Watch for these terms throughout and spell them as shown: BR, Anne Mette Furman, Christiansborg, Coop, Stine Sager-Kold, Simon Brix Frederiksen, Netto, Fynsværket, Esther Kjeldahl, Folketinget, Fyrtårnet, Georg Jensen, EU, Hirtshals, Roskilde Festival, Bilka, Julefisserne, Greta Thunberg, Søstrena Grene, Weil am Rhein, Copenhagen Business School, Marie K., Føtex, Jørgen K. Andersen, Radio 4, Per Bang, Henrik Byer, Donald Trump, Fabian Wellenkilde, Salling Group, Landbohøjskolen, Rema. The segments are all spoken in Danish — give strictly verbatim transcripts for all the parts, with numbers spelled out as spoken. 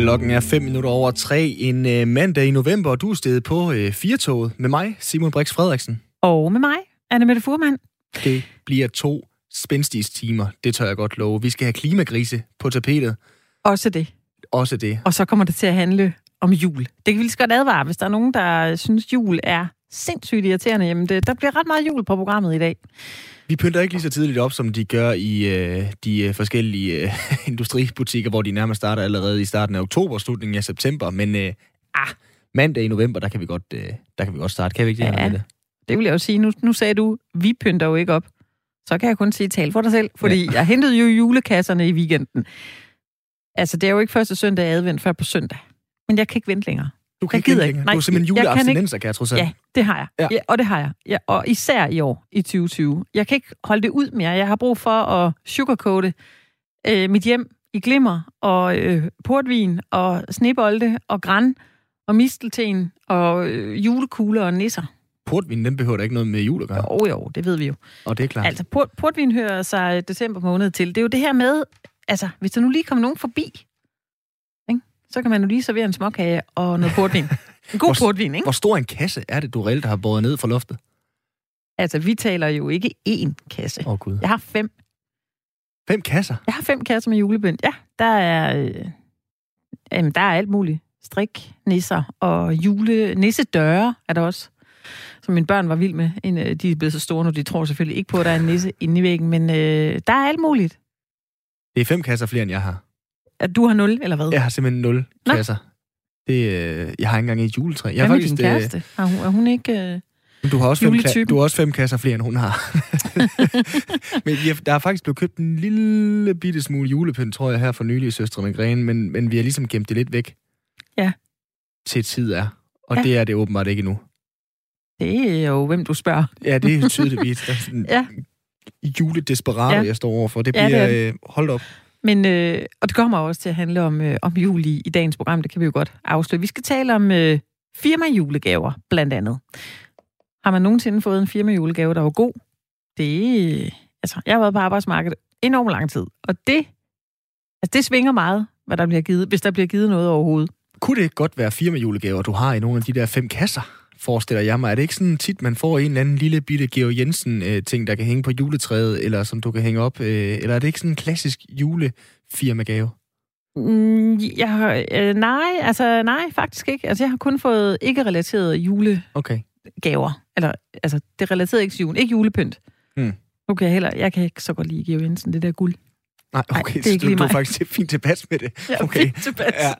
Klokken er fem minutter over tre en øh, mandag i november, og du er stedet på øh, Fyrtårnet med mig, Simon Brix Frederiksen. Og med mig, Anne Mette Furman. Det bliver to spændstige timer, det tør jeg godt love. Vi skal have klimagrise på tapetet. Også det. Også det. Og så kommer det til at handle om jul. Det kan vi lige så godt advare, hvis der er nogen, der synes, jul er sindssygt irriterende. Jamen, det, der bliver ret meget jul på programmet i dag. Vi pynter ikke lige så tidligt op, som de gør i øh, de forskellige øh, industributikker, hvor de nærmest starter allerede i starten af oktober, slutningen af september. Men øh, ah, mandag i november, der kan vi godt, øh, der kan vi godt starte. Kan vi ikke det? Ja, det? Det vil jeg jo sige. Nu, nu sagde du, vi pynter jo ikke op. Så kan jeg kun sige, tal for dig selv, fordi ja. Jeg hentede jo julekasserne i weekenden. Altså, det er jo ikke første søndag i advent, før på søndag. Men jeg kan ikke vente længere. Du kan jeg ikke gider ikke. Nej, du er simpelthen juleabstinenser, kan jeg trods alt. Ja, det har jeg. Ja. Ja, og det har jeg. Ja, og især i år, i tyve tyve. Jeg kan ikke holde det ud mere. Jeg har brug for at sugarcoate øh, mit hjem i glimmer, og øh, portvin, og snebolde, og gran, og mistelten, og øh, julekugler og nisser. Portvin, den behøver da ikke noget med jul at gøre. Jo, jo, det ved vi jo. Og det er klart. Altså, port, portvin hører sig december måned til. Det er jo det her med, altså, hvis der nu lige kommer nogen forbi, så kan man jo lige servere en småkage og noget portvin. En god hvor, portvin, ikke? Hvor stor en kasse er det, du reelt har båret ned fra loftet? Altså, vi taler jo ikke én kasse. Åh, Gud. Jeg har fem. Fem kasser? Jeg har fem kasser med julebønd. Ja, der er, øh, jamen, der er alt muligt. Strik, nisser og jule, nissedøre er der også, som mine børn var vild med. De er blevet så store nu, de tror selvfølgelig ikke på, at der er en nisse inde i væggen, men øh, der er alt muligt. Det er fem kasser flere, end jeg har. At du har nul, eller hvad? Jeg har simpelthen nul Nå. Kasser. Det, øh, jeg har ikke engang et juletræ. Jeg Hvad med faktisk, din kæreste? Øh, har hun, er hun ikke øh, du har også fem, du har også fem kasser flere, end hun har. Men jeg, der er faktisk blevet købt en lille bitte smule julepynt, tror jeg, her for nylig i Søstrena Grene, men, men vi har ligesom gemt det lidt væk. Ja. Til tid er. Og ja. Det er det åbenbart ikke endnu. Det er jo, hvem du spørger. Ja, det er tydeligvis. Der er sådan ja. Juledesperate, ja. Jeg står overfor. Det bliver ja, det øh, holdt op. Men, øh, og det kommer også til at handle om, øh, om jul i, i dagens program, det kan vi jo godt afsløre. Vi skal tale om øh, firmajulegaver, blandt andet. Har man nogensinde fået en firmajulegave, der var god? Det, altså, jeg har været på arbejdsmarkedet enormt lang tid, og det, altså, det svinger meget, hvad der bliver givet, hvis der bliver givet noget overhovedet. Kunne det ikke godt være firmajulegaver, du har i nogle af de der fem kasser? Forestiller jeg mig, er det ikke sådan tit, man får en eller anden lille bitte Georg Jensen-ting, øh, der kan hænge på juletræet, eller som du kan hænge op, øh, eller er det ikke sådan en klassisk julefirmagave? Mm, jeg, øh, nej, altså nej, faktisk ikke. Altså jeg har kun fået ikke-relaterede julegaver. Okay. Eller, altså det relaterede ikke til julen, ikke julepynt. Hmm. Okay, heller, jeg kan ikke så godt lide Georg Jensen, det der guld. Nej, okay, Ej, det er så du, du er faktisk fint tilpas med det. Ja, okay. Fint tilpas. Ja.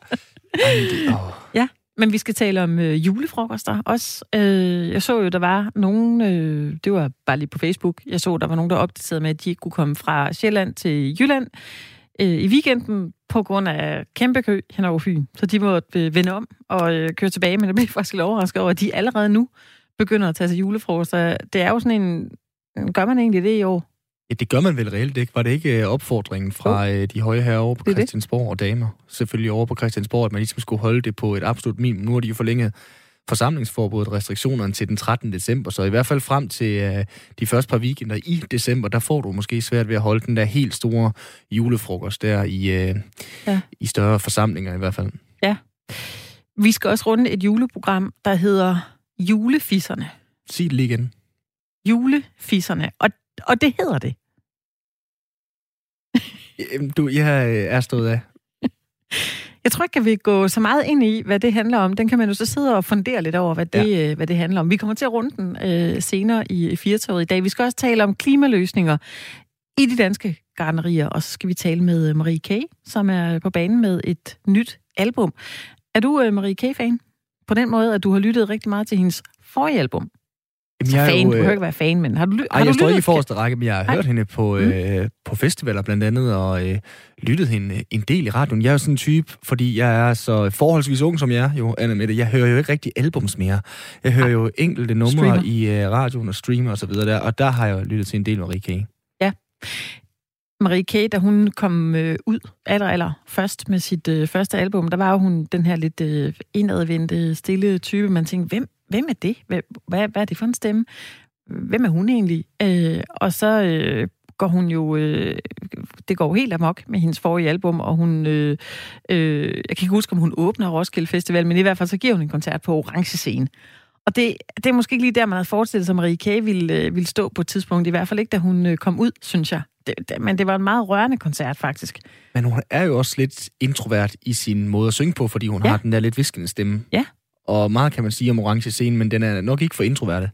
Ej, det, oh. Ja. Men vi skal tale om øh, julefrokoster også. Øh, jeg så jo, der var nogen, øh, det var bare lige på Facebook, jeg så, der var nogen, der opdaterede med, at de ikke kunne komme fra Sjælland til Jylland øh, i weekenden på grund af kæmpe kø hen over Fyn. Så de måtte øh, vende om og øh, køre tilbage, men jeg blev faktisk lidt overrasket over, at de allerede nu begynder at tage sig julefrokoster. Det er jo sådan en, gør man egentlig det i år? Ja, det gør man vel reelt ikke. Var det ikke opfordringen fra oh. de høje herovre på det Christiansborg det. Og damer? Selvfølgelig over på Christiansborg, at man ligesom skulle holde det på et absolut minimum. Nu har de jo forlænget forsamlingsforbuddet, restriktionerne til den trettende december, så i hvert fald frem til uh, de første par weekender i december, der får du måske svært ved at holde den der helt store julefrokost der i, uh, ja. I større forsamlinger i hvert fald. Ja. Vi skal også runde et juleprogram, der hedder Julefisserne. Sig det lige igen. Julefisserne. Og, og det hedder det. Du, jeg er stået af. Jeg tror ikke, at vi går så meget ind i, hvad det handler om. Den kan man jo så sidde og fundere lidt over, hvad det, ja. Hvad det handler om. Vi kommer til at runde den øh, senere i Fyrtårnet i dag. Vi skal også tale om klimaløsninger i de danske gartnerier. Og så skal vi tale med Marie K., som er på banen med et nyt album. Er du øh, Marie K.-fan? På den måde, at du har lyttet rigtig meget til hendes forrige album. Jamen, jeg fan, jo, øh... du kan ikke være fan, men har du, ly- Ej, har du lyttet? Jeg står ikke i forreste række, men jeg har Ej. hørt hende på, mm. øh, på festivaler blandt andet, og øh, lyttet hende en del i radioen. Jeg er jo sådan en type, fordi jeg er så forholdsvis ung, som jeg er jo, Anne Mette. Jeg hører jo ikke rigtig albums mere. Jeg hører Ej. jo enkelte numre i øh, radioen og streamer og så videre der, og der har jeg lyttet til en del Marie K. Ja. Marie K., da hun kom øh, ud aller, aller først med sit øh, første album, der var jo hun den her lidt øh, indadvendte, stille type. Man tænkte, hvem? Hvem er det? Hvad, hvad er det for en stemme? Hvem er hun egentlig? Øh, og så øh, går hun jo... Øh, det går jo helt amok med hendes forrige album, og hun... Øh, øh, jeg kan ikke huske, om hun åbner Roskilde Festival, men i hvert fald så giver hun en koncert på Orange Scene. Og det, det er måske ikke lige der, man havde forestillet sig, at Marie K. ville, øh, ville stå på et tidspunkt. I hvert fald ikke, da hun øh, kom ud, synes jeg. Det, det, men det var en meget rørende koncert, faktisk. Men hun er jo også lidt introvert i sin måde at synge på, fordi hun ja. har den der lidt viskende stemme. Ja. Og meget kan man sige om Orange Scene, men den er nok ikke for introverte.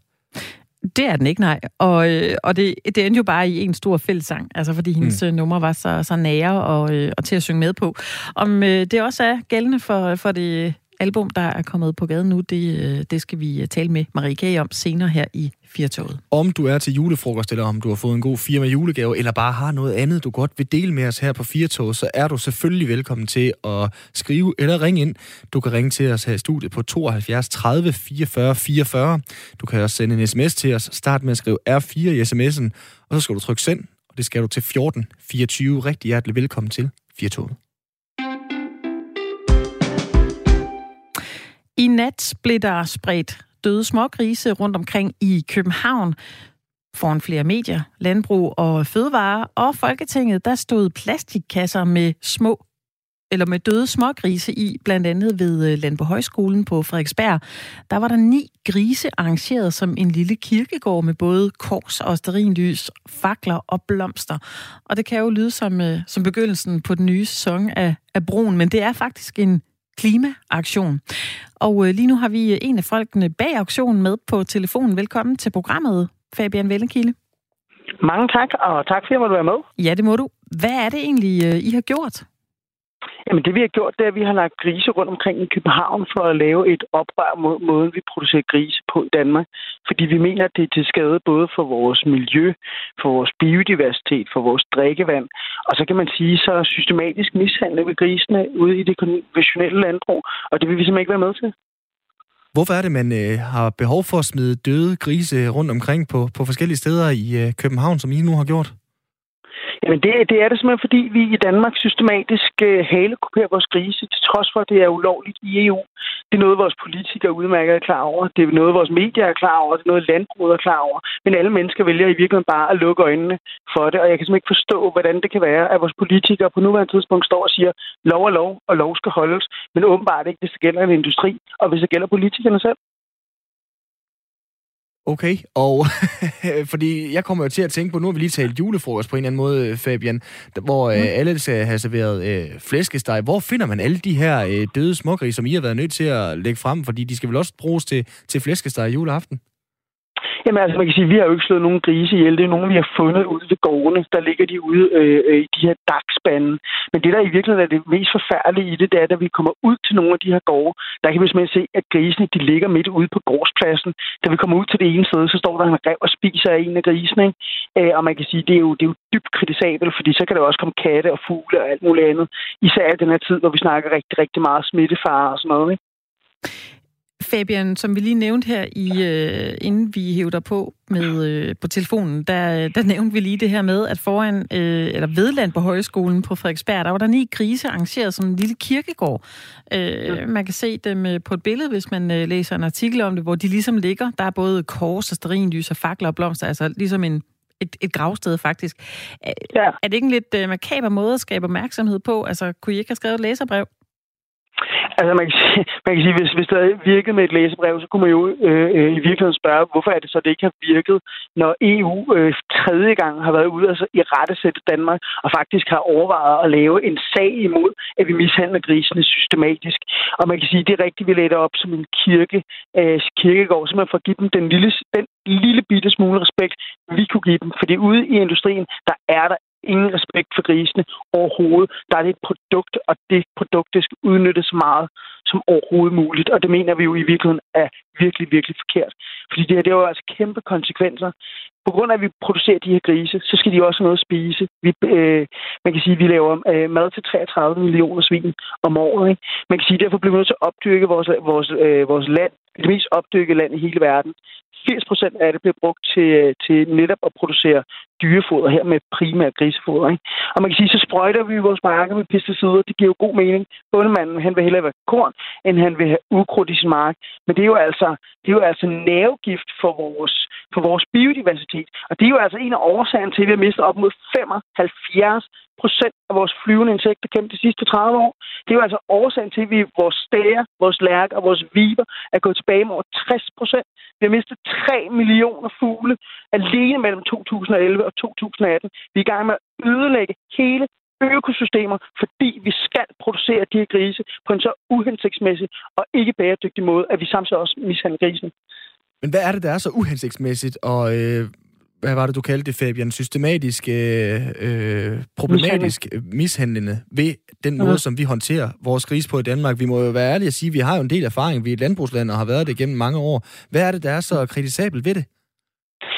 Det er den ikke, nej. Og, øh, og det, det endte jo bare i en stor fællessang, altså fordi hendes mm. numre var så, så nære og, øh, og til at synge med på. Om øh, det også er gældende for, for det album, der er kommet på gaden nu, det, øh, det skal vi tale med Marie K. om senere her i Fyrtårnet. Om du er til julefrokost, eller om du har fået en god firma julegave, eller bare har noget andet, du godt vil dele med os her på Fyrtårnet, så er du selvfølgelig velkommen til at skrive eller ringe ind. Du kan ringe til os her i studiet på tooghalvfjerds tredive fireogfyrre fireogfyrre. Du kan også sende en sms til os. Start med at skrive R fire i sms'en, og så skal du trykke send, og det skal du til fjorten fireogtyve. Rigtig hjertelig velkommen til Fyrtårnet. I nat blev der spredt døde smågrise rundt omkring i København. Foran flere medier, landbrug og fødevarer og Folketinget, der stod plastikkasser med små eller med døde smågrise i, blandt andet ved Landbohøjskolen på Frederiksberg. Der var der ni grise arrangeret som en lille kirkegård med både kors og stearinlys, fakler og blomster. Og det kan jo lyde som, som begyndelsen på den nye sæson af, af broen, men det er faktisk en klimaaktion. Og øh, lige nu har vi en af folkene bag aktionen med på telefonen. Velkommen til programmet, Fabian Wellenkilde. Mange tak, og tak fordi jeg måtte være med. Ja, det må du. Hvad er det egentlig, øh, I har gjort? Jamen det vi har gjort, det er, at vi har lagt grise rundt omkring i København for at lave et oprør mod måden, vi producerer grise på i Danmark. Fordi vi mener, at det er til skade både for vores miljø, for vores biodiversitet, for vores drikkevand. Og så kan man sige, så systematisk mishandler vi grisene ude i det konventionelle landbrug, og det vil vi simpelthen ikke være med til. Hvorfor er det, man øh, har behov for at smide døde grise rundt omkring på, på forskellige steder i øh, København, som I nu har gjort? Jamen det, det er det simpelthen, fordi vi i Danmark systematisk øh, halekupperer vores grise, til trods for, at det er ulovligt i E U. Det er noget, vores politikere udmærket er klar over. Det er noget, vores medier er klar over. Det er noget, landbruget er klar over. Men alle mennesker vælger i virkeligheden bare at lukke øjnene for det. Og jeg kan simpelthen ikke forstå, hvordan det kan være, at vores politikere på nuværende tidspunkt står og siger, lov er lov, og lov skal holdes. Men åbenbart ikke, hvis det gælder en industri, og hvis det gælder politikerne selv. Okay, og fordi jeg kommer jo til at tænke på, nu har vi lige talt julefrokost på en eller anden måde, Fabian, hvor øh, alle skal have serveret øh, flæskesteg. Hvor finder man alle de her øh, døde smågrise, som I har været nødt til at lægge frem? Fordi de skal vel også bruges til, til flæskesteg juleaften? Jamen altså, man kan sige, at vi har jo ikke slået nogen grise ihjel. Det er nogen, vi har fundet ude ved gårdene. Der ligger de ude øh, øh, i de her dagspande. Men det, der i virkeligheden er det mest forfærdelige i det, det er, at vi kommer ud til nogle af de her gårde, der kan vi simpelthen se, at grisene, de ligger midt ude på gårdspladsen. Da vi kommer ud til det ene sted, så står der en ræv og spiser af en af grisene. Øh, og man kan sige, at det er jo, det er jo dybt kritisabelt, fordi så kan der også komme katte og fugle og alt muligt andet. Især i den her tid, hvor vi snakker rigtig, rigtig meget smittefare og sådan noget, ikke? Fabian, som vi lige nævnte her, i, øh, inden vi hævde dig på, med, øh, på telefonen, der, der nævnte vi lige det her med, at foran, øh, eller vedland på højskolen på Frederiksberg, der var der ni grise arrangeret som en lille kirkegård. Øh, man kan se dem på et billede, hvis man øh, læser en artikel om det, hvor de ligesom ligger. Der er både kors og stearinlys og fakler og blomster, altså ligesom en, et, et gravsted faktisk. Er, ja. er det ikke en lidt øh, makaber måde at skabe opmærksomhed på? Altså, kunne I ikke have skrevet et læserbrev? Altså man kan sige, man kan sige hvis, hvis det virkede med et læsebrev, så kunne man jo øh, øh, i virkeligheden spørge, hvorfor er det så, det ikke har virket, når E U øh, tredje gang har været ude og altså, i rettesætte Danmark, og faktisk har overvejet at lave en sag imod, at vi mishandler grisene systematisk. Og man kan sige, det er rigtigt, vi lægger op som en kirke, øh, kirkegård, så man får give dem den lille, den lille bitte smule respekt, vi kunne give dem. Fordi ude i industrien, der er der ingen respekt for grisene overhovedet. Der er det et produkt, og det produkt, det skal udnyttes meget som overhovedet muligt. Og det mener vi jo i virkeligheden er virkelig, virkelig forkert. Fordi det her, det er jo altså kæmpe konsekvenser. På grund af, at vi producerer de her grise, så skal de også have noget at spise. Vi, øh, man kan sige, at vi laver øh, mad til treogtredive millioner svin om året. Ikke? Man kan sige, at derfor bliver vi nødt til at opdyrke vores, vores, øh, vores land, det mest opdyrkede land i hele verden. firs procent af det bliver brugt til, til netop at producere dyrefoder her med primært grisefoder. Ikke? Og man kan sige, så sprøjter vi vores marker med pesticider. Det giver jo god mening. Bondemanden, han vil hellere være korn, end han vil have ukrudt i sin mark. Men det er jo altså, det er jo altså nervegift for vores, for vores biodiversitet. Og det er jo altså en af årsagerne til, at vi har mistet op mod femoghalvfjerds procent af vores flyvende insekter gennem de sidste tredive år. Det er jo altså årsagen til, at vi, vores stæger, vores lærker og vores viber er gået tilbage med over tres procent. Vi har mistet tre millioner fugle alene mellem to tusind og elleve og to tusind og atten. Vi er i gang med at ødelægge hele økosystemer, fordi vi skal producere de her grise på en så uhensigtsmæssig og ikke bæredygtig måde, at vi samtidig også mishandler grisen. Men hvad er det, der er så uhensigtsmæssigt og... Øh hvad var det, du kaldte det, Fabian? Systematisk, øh, øh, problematisk mishandlende ved den måde, ja. Som vi håndterer vores grise på i Danmark. Vi må jo være ærlige og sige, at vi har jo en del erfaring. Vi er et landbrugsland og har været det gennem mange år. Hvad er det, der er så kritisabelt ved det?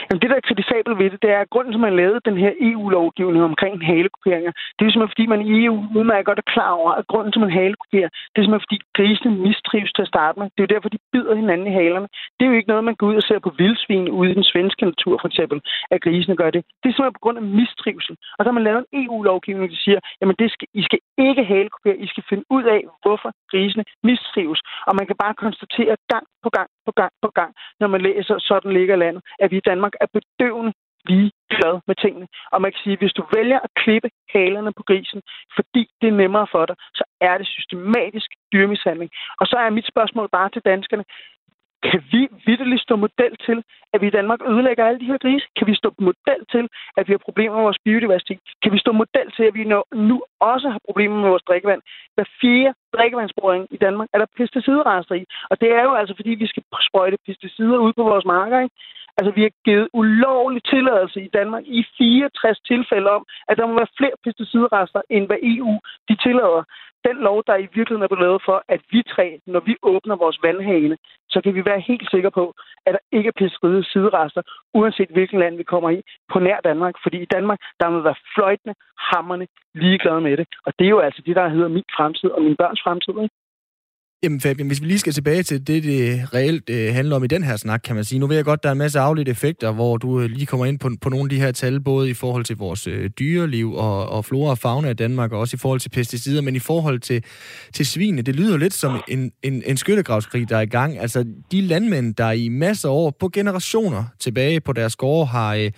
Jamen, det, der er kritisabelt ved det, det er, at grunden til, man lavede den her E U-lovgivning omkring halekuperinger, det er jo simpelthen, fordi man i E U udmærket godt er klar over, at grunden til, man halekuperer, det er simpelthen, fordi grisene mistrives til at starte med. Det er jo derfor, de bider hinanden i halerne. Det er jo ikke noget, man går ud og ser på vildsvin ude i den svenske natur, for eksempel, at grisene gør det. Det er simpelthen på grund af mistrivsel. Og så har man lavet en E U-lovgivning, der siger, jamen, det skal, I skal ikke halekupere, I skal finde ud af, hvorfor grisene mistrives. Og man kan bare konstatere gang på gang på gang på gang, når man læser Sådan ligger landet, at vi i Danmark er bedøvende lige glad med tingene. Og man kan sige, at hvis du vælger at klippe halerne på grisen, fordi det er nemmere for dig, så er det systematisk dyremishandling. Og så er mit spørgsmål bare til danskerne. Kan vi vitterligt stå model til, at vi i Danmark ødelægger alle de her grise? Kan vi stå model til, at vi har problemer med vores biodiversitet? Kan vi stå model til, at vi nu også har problemer med vores drikkevand? Hver fjerde drikkevandsboring i Danmark er der pesticiderester i. Og det er jo altså, fordi vi skal sprøjte pesticider ud på vores marker, ikke? Altså, vi har givet ulovlig tilladelse i Danmark i fireogtres tilfælde om, at der må være flere pesticidrester, end hvad E U de tillader. Den lov, der i virkeligheden er blevet lavet for, at vi tre, når vi åbner vores vandhane, så kan vi være helt sikre på, at der ikke er pesticidrester, uanset hvilken land vi kommer i, på nær Danmark. Fordi i Danmark, der må være fløjtende, hammerne ligeglade med det. Og det er jo altså det, der hedder min fremtid og mine børns fremtid, ikke? Jamen Fabian, hvis vi lige skal tilbage til det, det reelt øh, handler om i den her snak, kan man sige. Nu ved jeg godt, der er en masse afledte effekter, hvor du øh, lige kommer ind på, på nogle af de her tal, både i forhold til vores øh, dyreliv og, og flora og fauna i Danmark, og også i forhold til pesticider, men i forhold til, til svine, det lyder lidt som en, en, en skyttegravskrig, der er i gang. Altså, de landmænd, der i masser af år, på generationer tilbage på deres gårde, har, øh,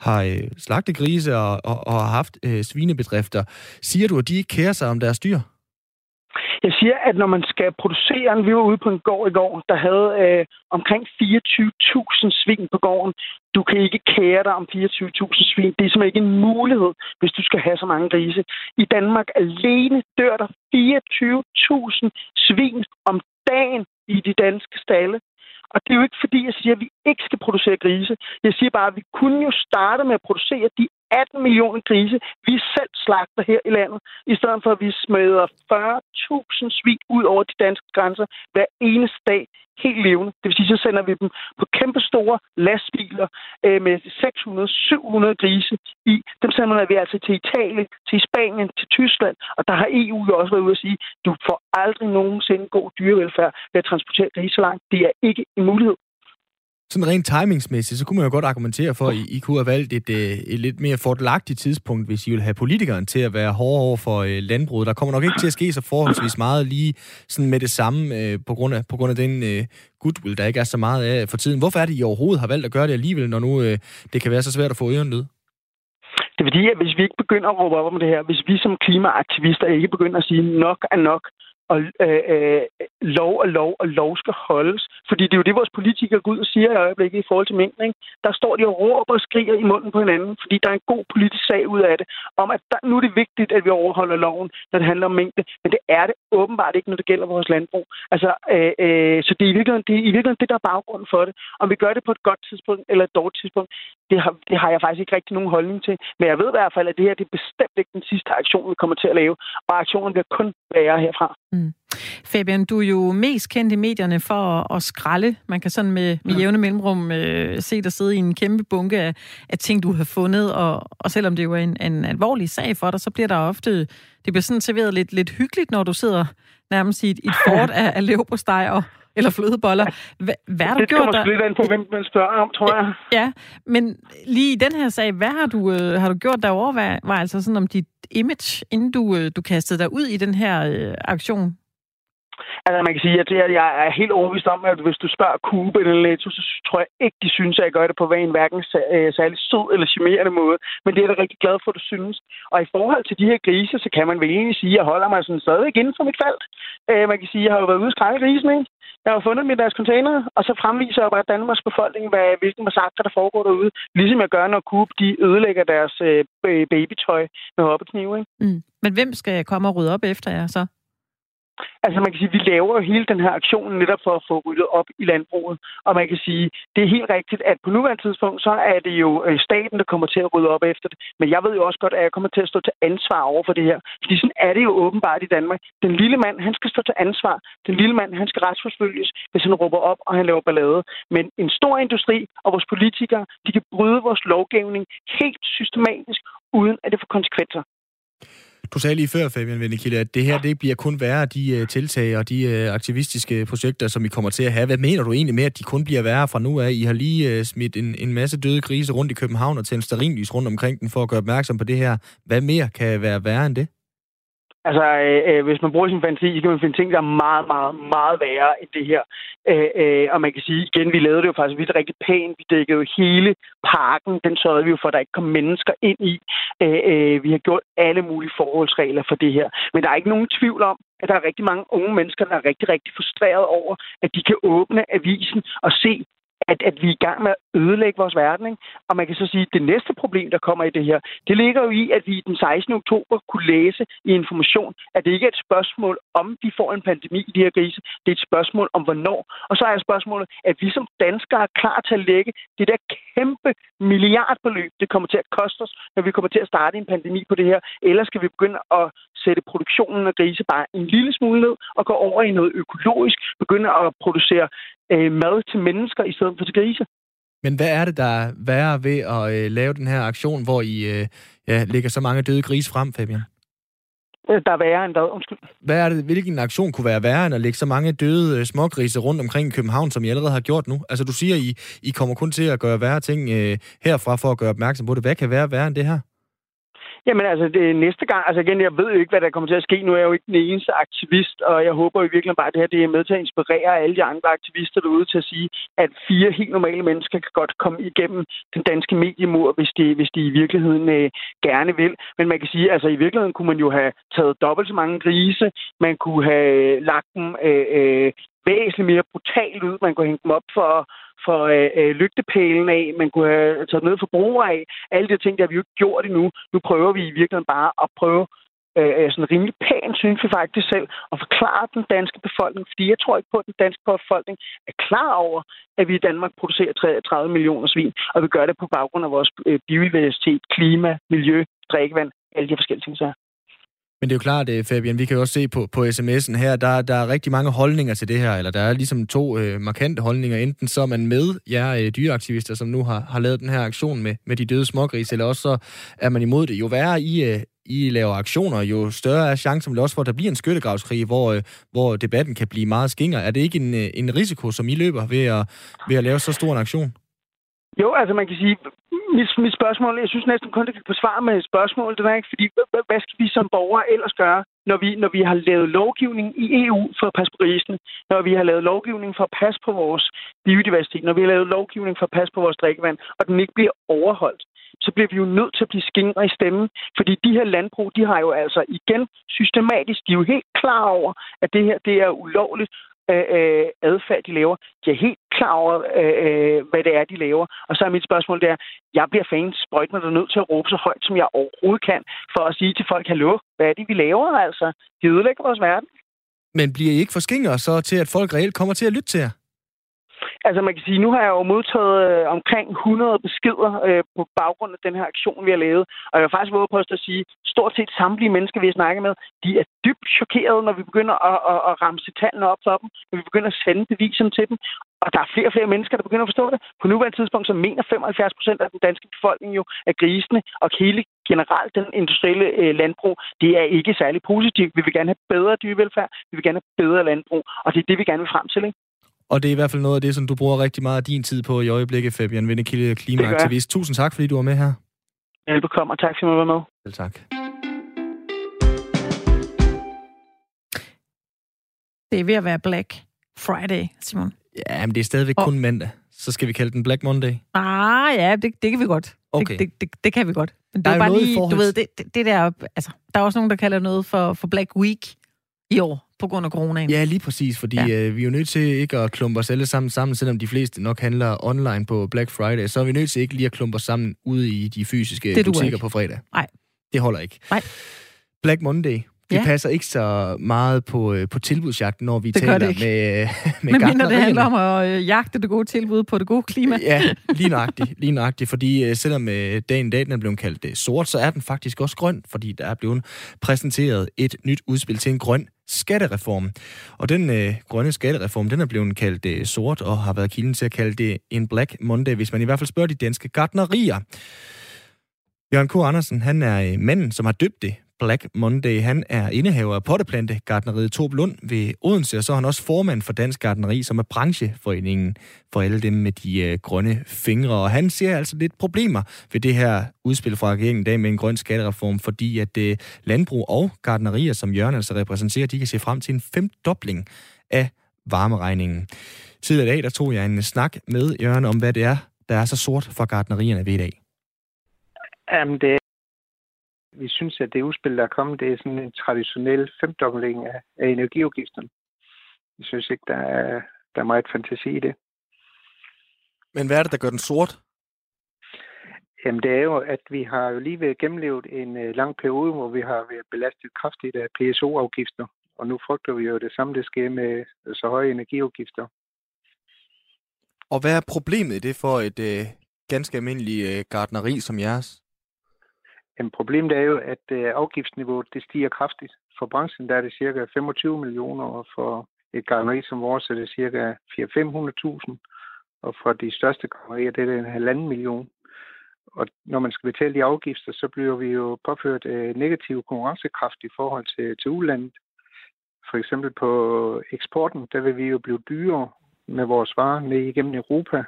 har øh, slagtet grise og, og, og har haft øh, svinebedrifter. Siger du, at de ikke kærer sig om deres dyr? Jeg siger, at når man skal producere, vi var ude på en gård i går, der havde øh, omkring fireogtyve tusind svin på gården. Du kan ikke kære dig om fireogtyve tusind svin. Det er simpelthen ikke en mulighed, hvis du skal have så mange grise. I Danmark alene dør der fireogtyve tusind svin om dagen i de danske stalle. Og det er jo ikke fordi, jeg siger, at vi ikke skal producere grise. Jeg siger bare, at vi kunne jo starte med at producere de atten millioner grise, vi selv slagter her i landet, i stedet for at vi smider fyrre tusind svin ud over de danske grænser hver eneste dag, helt levende. Det vil sige, så sender vi dem på kæmpe store lastbiler øh, med seks hundrede til syv hundrede grise i. Dem sender vi altså til Italien, til Spanien, til Tyskland, og der har E U jo også været ude at sige, du får aldrig nogensinde god dyrevelfærd ved at transportere grise så langt. Det er ikke en mulighed. Sådan rent timingsmæssigt, så kunne man jo godt argumentere for, at I, I kunne have valgt et, et lidt mere fordelagtigt tidspunkt, hvis I ville have politikeren til at være hårde over for landbruget. Der kommer nok ikke til at ske så forholdsvis meget lige sådan med det samme, på grund af, på grund af den goodwill, der ikke er så meget af for tiden. Hvorfor er det, I overhovedet har valgt at gøre det alligevel, når nu det kan være så svært at få øren lyd? Det er fordi, at hvis vi ikke begynder at råbe op om det her, hvis vi som klimaaktivister ikke begynder at sige, nok er nok, og øh, øh, lov og lov og lov skal holdes. Fordi det er jo det, vores politikere går ud og siger i øjeblikket i forhold til mængden. Der står de og råber og skriger i munden på hinanden, fordi der er en god politisk sag ud af det, om at der, nu er det vigtigt, at vi overholder loven, når det handler om mængde. Men det er det åbenbart ikke, når det gælder vores landbrug. Altså, øh, øh, så det er i virkeligheden det, er i virkeligheden det, der er baggrunden for det. Om vi gør det på et godt tidspunkt eller et dårligt tidspunkt, det har, det har jeg faktisk ikke rigtig nogen holdning til. Men jeg ved i hvert fald, at det her det er bestemt ikke den sidste aktion, vi kommer til at lave. Og aktionen bliver kun værre herfra. Mm. Fabian, du er jo mest kendt i medierne for at, at skralde. Man kan sådan med, med jævne mellemrum øh, se dig sidde i en kæmpe bunke af, af ting, du har fundet, og, og selvom det jo er en, en alvorlig sag for dig, så bliver der ofte, det bliver sådan serveret lidt, lidt hyggeligt, når du sidder nærmest i et, et fort af, af leverpostej og, eller flødeboller. Hvad, hvad har du det gjort der? Det kan måske lidt an på, hvem man spørger om, tror jeg. Ja, men lige i den her sag, hvad har du, øh, har du gjort der overvejelser sådan om dit image, inden du, øh, du kastede dig ud i den her øh, aktion? Altså, man kan sige, at jeg er helt overbevist om, at hvis du spørger Coop eller Netto, så tror jeg ikke, de synes, at jeg gør det på en hverken særlig sød eller charmerende måde. Men det er jeg da rigtig glad for, at du synes. Og i forhold til de her grise, så kan man vel egentlig sige, at jeg holder mig sådan stadig inden for mit felt. Øh, man kan sige, at jeg har jo været ude og skrække grisen, ikke? Jeg har fundet med deres containere, og så fremviser jeg bare Danmarks befolkning, hvad, hvilken massakre der foregår derude. Ligesom jeg gør, når Coop de ødelægger deres øh, babytøj med hoppeknive, ikke? Mm. Men hvem skal komme og rydde op efter jer så? Altså man kan sige, at vi laver hele den her aktion netop for at få ryddet op i landbruget. Og man kan sige, det er helt rigtigt, at på nuværende tidspunkt, så er det jo staten, der kommer til at rydde op efter det. Men jeg ved jo også godt, at jeg kommer til at stå til ansvar over for det her. Fordi sådan er det jo åbenbart i Danmark. Den lille mand, han skal stå til ansvar. Den lille mand, han skal retsforfølges, hvis han råber op, og han laver ballade. Men en stor industri og vores politikere, de kan bryde vores lovgivning helt systematisk, uden at det får konsekvenser. Du sagde lige før, Fabian Wellenkilde, at det her det bliver kun værre, de tiltag og de aktivistiske projekter, som I kommer til at have. Hvad mener du egentlig med, at de kun bliver værre fra nu af? I har lige smidt en, en masse døde grise rundt i København og tændt stearinlys rundt omkring den for at gøre opmærksom på det her. Hvad mere kan være værre end det? Altså, øh, hvis man bruger sin fantasi, så kan man finde ting, der er meget, meget, meget værre end det her. Øh, øh, og man kan sige igen, vi lavede det jo faktisk vildt rigtig pænt. Vi dækkede jo hele parken. Den sørgede vi jo for, at der ikke kom mennesker ind i. Øh, øh, vi har gjort alle mulige forholdsregler for det her. Men der er ikke nogen tvivl om, at der er rigtig mange unge mennesker, der er rigtig, rigtig frustreret over, at de kan åbne avisen og se, At, at vi er i gang med at ødelægge vores verden, ikke? Og man kan så sige, at det næste problem, der kommer i det her, det ligger jo i, at vi den sekstende oktober kunne læse i Information, at det ikke er et spørgsmål om, de får en pandemi i de her grise. Det er et spørgsmål om, hvornår. Og så er spørgsmålet, at vi som danskere er klar til at lægge det der kæmpe milliardbeløb, det kommer til at koste os, når vi kommer til at starte en pandemi på det her. Ellers skal vi begynde at sætte produktionen af grise bare en lille smule ned og gå over i noget økologisk, begynde at producere øh, mad til mennesker i stedet for til grise. Men hvad er det, der er værre ved at øh, lave den her aktion, hvor I øh, ja, lægger så mange døde grise frem, Fabian? Der er værre end hvad? Undskyld. Hvad er det, hvilken aktion kunne være værre end at lægge så mange døde øh, smågrise rundt omkring i København, som I allerede har gjort nu? Altså du siger, I, I kommer kun til at gøre værre ting øh, herfra for at gøre opmærksom på det. Hvad kan være værre end det her? Jamen altså, det næste gang, altså igen, jeg ved jo ikke, hvad der kommer til at ske. Nu er jeg jo ikke den eneste aktivist, og jeg håber jo virkelig bare, at det her det er med til at inspirere alle de andre aktivister derude til at sige, at fire helt normale mennesker kan godt komme igennem den danske mediemur, hvis de, hvis de i virkeligheden øh, gerne vil. Men man kan sige, altså i virkeligheden kunne man jo have taget dobbelt så mange grise, man kunne have lagt dem øh, øh, væsentligt mere brutalt ud, man kunne hænge dem op for for øh, lygtepælen af, man kunne have taget ned for brugere af. Alle de ting, der har vi jo ikke gjort endnu. Nu prøver vi i virkeligheden bare at prøve øh, sådan rimelig pænt, synes vi faktisk selv, at forklare den danske befolkning, fordi jeg tror ikke på, at den danske befolkning er klar over, at vi i Danmark producerer tredive millioner svin, og vi gør det på baggrund af vores øh, biodiversitet, klima, miljø, drikkevand, alle de forskellige ting, så er. Men det er jo klart, Fabian, vi kan jo også se på, på sms'en her, der, der er rigtig mange holdninger til det her, eller der er ligesom to øh, markante holdninger. Enten så er man med jer øh, dyreaktivister, som nu har, har lavet den her aktion med, med de døde smågris, eller også så er man imod det. Jo værre I, øh, I laver aktioner, jo større er chancen også for, at der bliver en skyttegravskrig, hvor, øh, hvor debatten kan blive meget skinger. Er det ikke en, en risiko, som I løber ved at, ved at lave så stor en aktion? Jo, altså man kan sige, mit, mit spørgsmål, jeg synes næsten kun, det kan besvare med et spørgsmål, det er ikke, fordi hvad skal vi som borgere ellers gøre, når vi, når vi har lavet lovgivning i E U for at passe på risene, når vi har lavet lovgivning for at passe på vores biodiversitet, når vi har lavet lovgivning for at passe på vores drikkevand, og den ikke bliver overholdt, så bliver vi jo nødt til at blive skingre i stemmen, fordi de her landbrug, de har jo altså igen systematisk, de er jo helt klar over, at det her, det er ulovligt, Øh, adfærd, de laver. De er helt klar over, øh, hvad det er, de laver. Og så er mit spørgsmål, det er, jeg bliver fanden sprøjtende, der er nødt til at råbe så højt, som jeg overhovedet kan, for at sige til folk, hallo, hvad er det, vi laver, altså? De ødelægger vores verden. Men bliver I ikke for skingere så til, at folk reelt kommer til at lytte til jer? Altså man kan sige, nu har jeg jo modtaget øh, omkring hundrede beskeder øh, på baggrund af den her aktion, vi har lavet. Og jeg har faktisk våget på at sige, stort set samtlige mennesker, vi har snakket med, de er dybt chokerede, når vi begynder at, at, at ramse tallene op for dem, når vi begynder at sende beviserne til dem. Og der er flere og flere mennesker, der begynder at forstå det. På nuværende tidspunkt, så mener femoghalvfjerds procent af den danske befolkning jo, at grisene og hele generelt den industrielle øh, landbrug, det er ikke særlig positivt. Vi vil gerne have bedre dyrevelfærd, vi vil gerne have bedre landbrug, og det er det, vi gerne vil frem til, ikke? Og det er i hvert fald noget af det, som du bruger rigtig meget af din tid på i øjeblikket, Fabian Wellenkilde, klimaaktivist. Tusind tak, fordi du var med her. Velbekomme, og tak, fordi du var med. Selv tak. Det er ved at være Black Friday, Simon. Ja, men det er stadigvæk og... kun mandag. Så skal vi kalde den Black Monday. Ah, ja, det, det kan vi godt. Okay. Det, det, det, det kan vi godt. Men det der er, er bare lige, forhold... du ved, det, det, det der, altså, der er også nogen, der kalder noget for, for Black Week i år, på grund af coronaen. Ja, lige præcis, fordi ja. øh, vi er jo nødt til ikke at klumpe os alle sammen sammen, selvom de fleste nok handler online på Black Friday, så er vi nødt til ikke lige at klumpe os sammen ude i de fysiske butikker ikke. På fredag. Nej. Det holder ikke. Nej. Black Monday. Det ja. passer ikke så meget på, på tilbudsjagten, når vi det taler det med, med men mindre det handler om at jagte det gode tilbud på det gode klima. Ja, lige nøjagtigt. Lige nøjagtigt, fordi selvom dagen dagen er blevet kaldt sort, så er den faktisk også grøn, fordi der er blevet præsenteret et nyt udspil til en grøn skattereform. Og den øh, grønne skattereform, den er blevet kaldt øh, sort, og har været kilden til at kalde det en Black Monday, hvis man i hvert fald spørger de danske gartnerier. Jørgen K. Andersen, han er øh, manden, som har døbt det Black Monday. Han er indehaver af potteplantegartneriet Torp Lund ved Odense, og så er han også formand for Dansk Gartneri, som er brancheforeningen for alle dem med de øh, grønne fingre. Og han ser altså lidt problemer ved det her udspil fra regeringen i dag med en grøn skattereform, fordi at øh, landbrug og gartnerier, som Jørgen altså repræsenterer, de kan se frem til en femdobling af varmeregningen. Tidligere i dag, der tog jeg en snak med Jørgen om, hvad det er, der er så sort for gartnerierne ved i dag. Jamen, det Vi synes, at det udspil, der er kommet, det er sådan en traditionel femdobling af, af energiafgifterne. Vi synes ikke, der er, der er meget fantasi i det. Men hvad er det, der gør den sort? Jamen, det er jo, at vi har jo lige ved gennemlevet en uh, lang periode, hvor vi har været belastet kraftigt af P S O-afgifter. Og nu frygter vi jo det samme, det sker med så høje energiafgifter. Og hvad er problemet i det for et uh, ganske almindeligt uh, gartneri som jeres? Jamen, problemet er jo, at øh, afgiftsniveauet det stiger kraftigt. For branchen der er det cirka femogtyve millioner, og for et gartneri som vores er det cirka fire hundrede til fem hundrede tusind. Og for de største gartnerier det er det en halvanden million. Og når man skal betale de afgifter, så bliver vi jo påført øh, negativ konkurrencekraft i forhold til, til udlandet. For eksempel på eksporten, der vil vi jo blive dyrere med vores varer ned igennem Europa.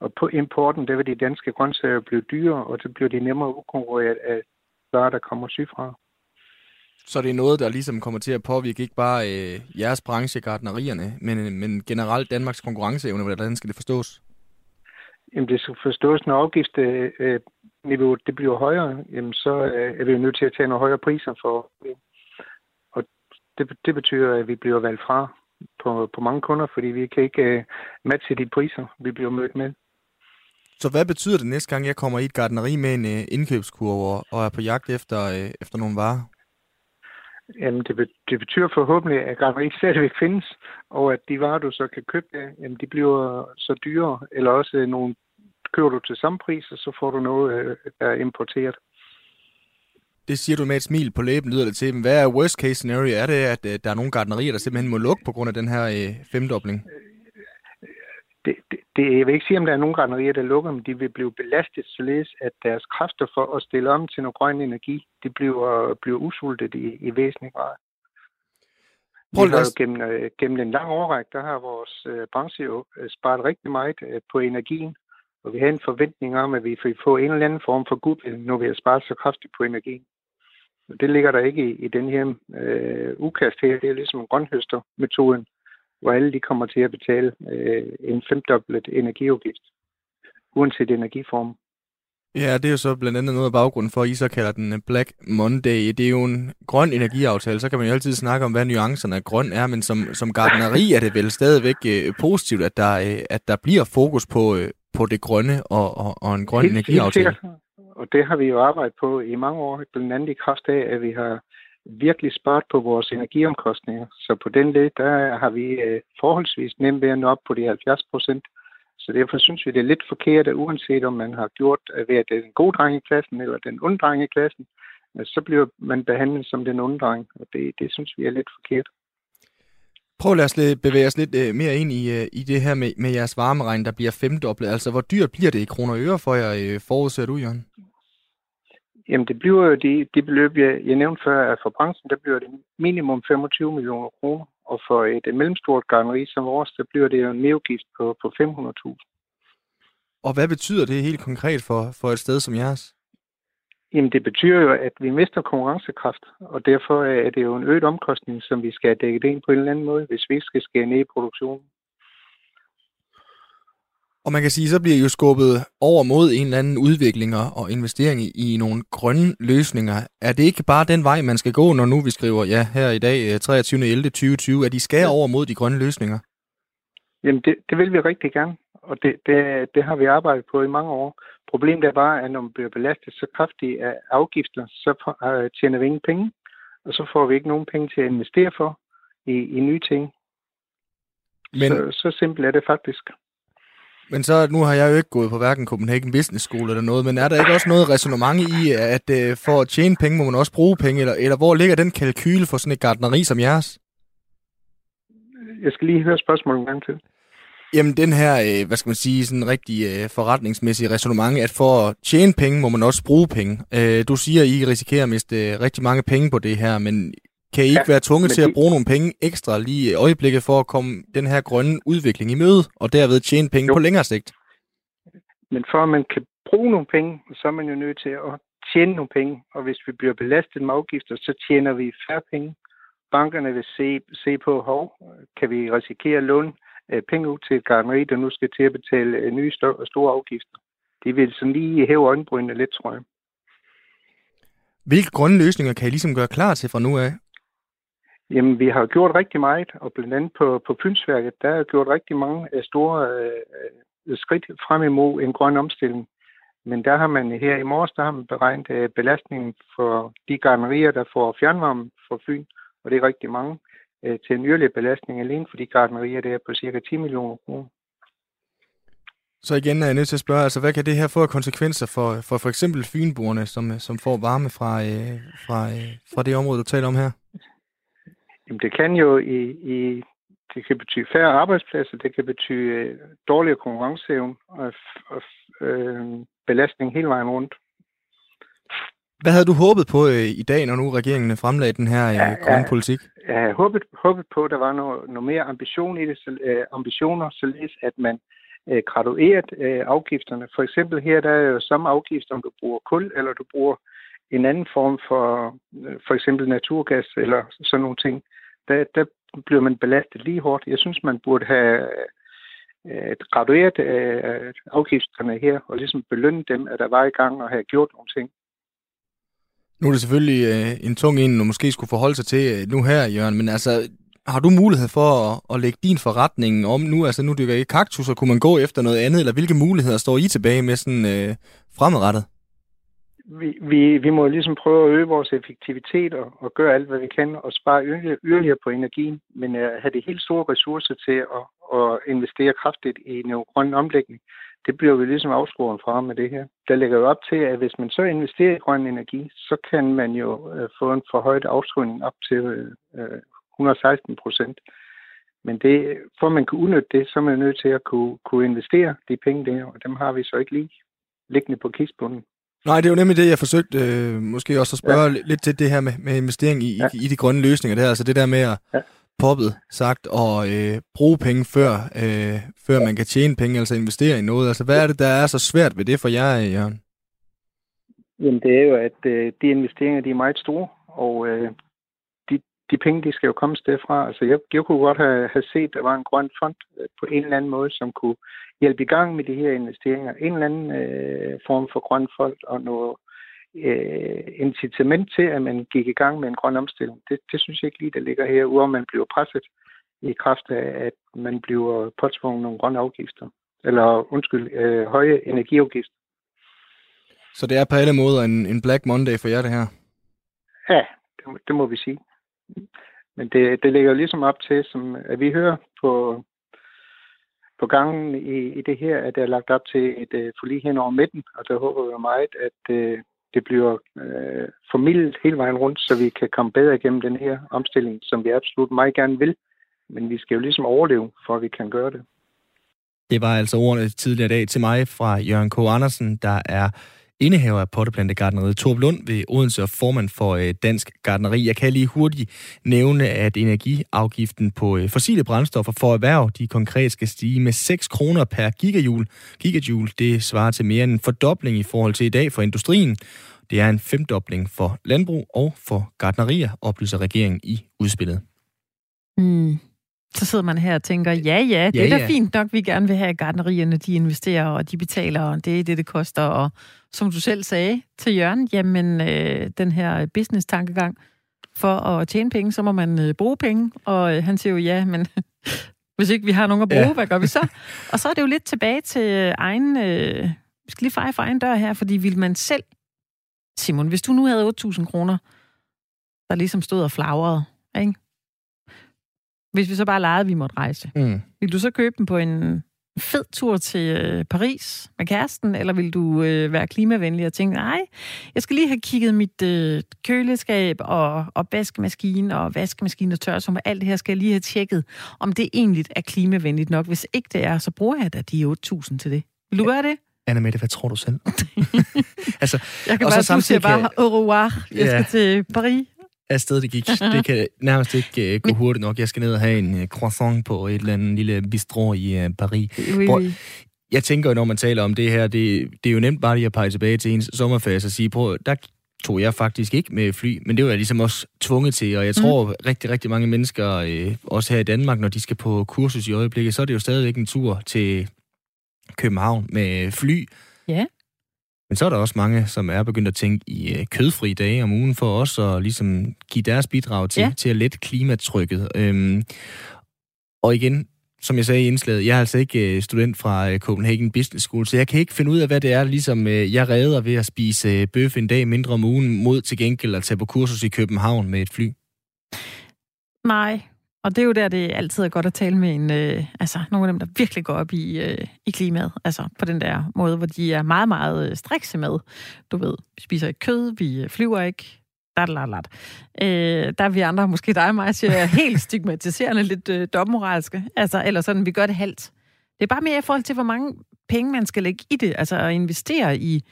Og på importen, der vil de danske grøntsager blive dyrere, og så bliver de nemmere ukonkurreret af varer, der kommer sygfra. Så det er noget, der ligesom kommer til at påvirke ikke bare øh, jeres branche, gartnerierne, men, men generelt Danmarks konkurrenceevne, hvordan skal det forstås? Jamen det skal forstås, når afgiftsniveauet det bliver højere, jamen, så øh, er vi jo nødt til at tage nogle højere priser for. Og det, det betyder, at vi bliver valgt fra på, på mange kunder, fordi vi kan ikke øh, matche de priser, vi bliver mødt med. Så hvad betyder det næste gang, jeg kommer i et gartneri med en indkøbskurve og er på jagt efter, efter nogle varer? Jamen, det, det betyder forhåbentlig, at gartneriet stadigvæk findes, og at de varer, du så kan købe, jamen, de bliver så dyre, eller også nogle køber du til samme pris, og så får du noget, der er importeret. Det siger du med et smil på læben, lyder det til. Men hvad er worst case scenario? Er det, at der er nogle gartnerier, der simpelthen må lukke på grund af den her femdobling? Det, det, det, jeg vil ikke sige, om der er nogle gartnerier, der lukker, men de vil blive belastet, således at deres kræfter for at stille om til noget grøn energi, de bliver, bliver usultet i, i væsentlig grad. Gennem, gennem en lang årrække, der har vores øh, branche jo sparet rigtig meget øh, på energien, og vi har en forventning om, at vi får en eller anden form for goodwill, når vi har sparet så kraftigt på energien. Det ligger der ikke i, i den her øh, ukast her. Det er ligesom grønhøstermetoden, hvor alle de kommer til at betale øh, en femdoblet energiafgift, uanset energiform. Ja, det er jo så blandt andet noget af baggrunden for, at I så kalder den Black Monday. Det er jo en grøn energiaftale, så kan man jo altid snakke om, hvad nuancerne af grøn er, men som, som gartneri er det vel stadigvæk øh, positivt, at der, øh, at der bliver fokus på, øh, på det grønne og, og, og en grøn helt, energiaftale. Helt og det har vi jo arbejdet på i mange år, blandt andet i kraft af, at vi har virkelig sparet på vores energiomkostninger. Så på den led, der har vi forholdsvis nemt ved at nå op på de halvfjerds procent. Så derfor synes vi, det er lidt forkert, at uanset om man har gjort ved at den gode dreng i klassen eller den onde dreng i klassen, så bliver man behandlet som den onde dreng, og det, det synes vi er lidt forkert. Prøv at lade os bevæge os lidt mere ind i, i det her med, med jeres varmeregn, der bliver femdoblet. Altså, hvor dyrt bliver det i kroner og øre for jer, forudser du, Jørgen? Jamen, det bliver jo de, de beløb, jeg, jeg nævnte før, at for branchen, der bliver det minimum femogtyve millioner kroner. Og for et mellemstort gartneri som vores, så bliver det jo en merudgift på, på fem hundrede tusind. Og hvad betyder det helt konkret for, for et sted som jeres? Jamen det betyder jo, at vi mister konkurrencekraft, og derfor er det jo en øget omkostning, som vi skal dække det ind på en eller anden måde, hvis vi ikke skal skære ned i produktionen. Og man kan sige, så bliver I jo skubbet over mod en eller anden udvikling og investering i nogle grønne løsninger. Er det ikke bare den vej, man skal gå, når nu vi skriver, ja, her i dag, treogtyvende ellevte tyve tyve, at I skal over mod de grønne løsninger? Jamen, det, det vil vi rigtig gerne, og det, det, det har vi arbejdet på i mange år. Problemet er bare, at når man bliver belastet så kraftigt af afgifter, så tjener vi ingen penge, og så får vi ikke nogen penge til at investere for i, i nye ting. Men... Så, så simpelt er det faktisk. Men så, nu har jeg jo ikke gået på hverken Copenhagen Business School eller noget, men er der ikke også noget ræsonnement i, at øh, for at tjene penge, må man også bruge penge, eller, eller hvor ligger den kalkyle for sådan et gartneri som jeres? Jeg skal lige høre spørgsmålet en gang til. Jamen den her, øh, hvad skal man sige, sådan rigtig øh, forretningsmæssig ræsonnement, at for at tjene penge, må man også bruge penge. Øh, du siger, at I risikerer at miste øh, rigtig mange penge på det her, men kan I ikke ja, være tvunget til de... at bruge nogle penge ekstra lige i øjeblikket for at komme den her grønne udvikling i møde, og derved tjene penge jo. På længere sigt? Men for at man kan bruge nogle penge, så er man jo nødt til at tjene nogle penge, og hvis vi bliver belastet med afgifter, så tjener vi færre penge. Bankerne vil se, se på, hov, kan vi risikere at låne penge ud til et gartneri, der nu skal til at betale nye store afgifter. Det vil sådan lige hæve øjenbrynene lidt, tror jeg. Hvilke grønne løsninger kan I ligesom gøre klar til fra nu af? Jamen, vi har gjort rigtig meget, og blandt andet på, på Fynsværket, der er gjort rigtig mange store øh, skridt frem imod en grøn omstilling. Men der har man her i morges, der har man beregnet øh, belastningen for de gartnerier, der får fjernvarme fra Fyn, og det er rigtig mange, øh, til en yderligere belastning alene for de gartnerier, der er på cirka ti millioner kroner. Så igen er jeg nødt til at spørge, altså hvad kan det her få af konsekvenser for for, for eksempel fynboerne, som, som får varme fra, øh, fra, øh, fra det område, du taler om her? Jamen, det kan jo i, i det kan betyde færre arbejdspladser, det kan betyde dårligere konkurrenceevne og, og øh, belastning hele vejen rundt. Hvad havde du håbet på øh, i dag, når nu regeringen fremlagde den her øh, ja, grønne politik? Jeg havde håbet, håbet på, at der var noget, noget mere ambition i det, så, øh, ambitioner, således at man øh, graduerede øh, afgifterne. For eksempel her, der er jo samme afgift, om du bruger kul eller du bruger en anden form for for eksempel naturgas eller sådan nogle ting, der, der bliver man belastet lige hårdt. Jeg synes, man burde have øh, gradueret øh, afgifterne her og ligesom belønne dem, at der var i gang og have gjort nogle ting. Nu er det selvfølgelig øh, en tung en, du måske skulle forholde sig til øh, nu her, Jørgen, men altså, har du mulighed for at, at lægge din forretning om nu? Altså, nu dykker I kaktuser, kunne man gå efter noget andet, eller hvilke muligheder står I tilbage med sådan øh, fremadrettet? Vi, vi, vi må ligesom prøve at øge vores effektivitet og, og gøre alt, hvad vi kan, og spare yderligere på energien, men at have de helt store ressourcer til at, at investere kraftigt i en grøn omlægning, det bliver vi ligesom afskåret fra med det her. Der lægger jo op til, at hvis man så investerer i grøn energi, så kan man jo øh, få en forhøjet afskrivning op til øh, et hundrede og seksten procent. Men det, for at man kan udnytte det, så er man nødt til at kunne, kunne investere de penge der, og dem har vi så ikke lige liggende på kistebunden. Nej, det er jo nemlig det, jeg forsøgte øh, måske også at spørge ja. lidt til det her med, med investering i, ja. i, i de grønne løsninger. Det er altså det der med at ja. poppet sagt og øh, bruge penge før, øh, før man kan tjene penge, altså investere i noget. Altså hvad er det, der er så svært ved det for jer, Jørgen? Jamen det er jo, at øh, de investeringer, de er meget store, og øh, de, de penge, de skal jo komme sted fra. Altså jeg, jeg kunne godt have, have set, at der var en grøn fond øh, på en eller anden måde, som kunne hjælpe i gang med de her investeringer, en eller anden øh, form for grøn folk og noget øh, incitament til, at man gik i gang med en grøn omstilling. Det, det synes jeg ikke lige, der ligger her, udover man bliver presset i kraft af, at man bliver påtvunget nogle grønne afgifter, eller undskyld, øh, høje energiafgifter. Så det er på alle måder en, en Black Monday for jer, det her? Ja, det, det må vi sige. Men det, det ligger jo ligesom op til, som, at vi hører på På gangen i, i det her, at der er lagt op til et øh, forlig hen over midten, og der håber vi meget, at øh, det bliver øh, formidlet hele vejen rundt, så vi kan komme bedre igennem den her omstilling, som vi absolut meget gerne vil. Men vi skal jo ligesom overleve, for at vi kan gøre det. Det var altså ordene tidligere i dag til mig fra Jørgen K. Andersen, der er indehaver af potteplantegartneriet Torp Lund ved Odense og formand for Dansk Gartneri. Jeg kan lige hurtigt nævne, at energiafgiften på fossile brændstoffer for erhverv, de konkret skal stige med seks kroner per gigajoule. Gigajoule, det svarer til mere end en fordobling i forhold til i dag for industrien. Det er en femdobling for landbrug og for gartnerier, oplyser regeringen i udspillet. Mm. Så sidder man her og tænker, ja, ja, det ja, er da ja. fint nok, vi gerne vil have gartnerierne, de investerer, og de betaler, og det er det, det koster. Og som du selv sagde til Jørgen, jamen øh, den her business-tankegang, for at tjene penge, så må man øh, bruge penge. Og øh, han siger jo, ja, men hvis ikke vi har nogen at bruge, ja. hvad gør vi så? Og så er det jo lidt tilbage til egen, øh, vi skal lige feje for egen dør her, fordi vil man selv, Simon, hvis du nu havde otte tusind kroner, der ligesom stod og flagrede, ikke? Hvis vi så bare legede, vi måtte rejse. Mm. Vil du så købe dem på en fed tur til Paris med kæresten, eller vil du øh, være klimavenlig og tænke, nej, jeg skal lige have kigget mit øh, køleskab og, og vaskemaskine og vaskemaskine og tør, som alt det her skal jeg lige have tjekket, om det egentlig er klimavenligt nok. Hvis ikke det er, så bruger jeg da de otte tusind til det. Vil du gøre det? Anne Mette, hvad tror du selv? altså, jeg kan og bare, så du siger kan... bare, au revoir, jeg yeah. skal til Paris. Afsted det gik. Det kan nærmest ikke uh, gå hurtigt nok. Jeg skal ned og have en uh, croissant på et eller andet lille bistro i uh, Paris. Oui, prøv, oui. Jeg tænker jo, når man taler om det her, det, det er jo nemt bare lige at pege tilbage til ens sommerferie og sige, prøv, der tog jeg faktisk ikke med fly, men det var jeg ligesom også tvunget til, og jeg tror mm. rigtig, rigtig mange mennesker, øh, også her i Danmark, når de skal på kursus i øjeblikket, så er det jo stadigvæk en tur til København med fly. Ja. Yeah. Men så er der også mange, som er begyndt at tænke i kødfri dage om ugen for os, og ligesom give deres bidrag til, ja. til at lette klimatrykket. Øhm, og igen, som jeg sagde i indslaget, jeg er altså ikke student fra Copenhagen Business School, så jeg kan ikke finde ud af, hvad det er, ligesom jeg redder ved at spise bøf en dag mindre om ugen, mod til gengæld at tage på kursus i København med et fly. Nej, og det er jo der, det altid er godt at tale med en, øh, altså, nogle af dem, der virkelig går op i, øh, i klimaet. Altså på den der måde, hvor de er meget, meget strikse med. Du ved, vi spiser ikke kød, vi flyver ikke. Dat, dat, dat. Øh, der er vi andre, måske dig og mig, siger helt stigmatiserende, lidt øh, dobbeltmoralske. Altså, eller sådan, vi gør det halvt. Det er bare mere i forhold til, hvor mange penge man skal lægge i det. Altså at investere i,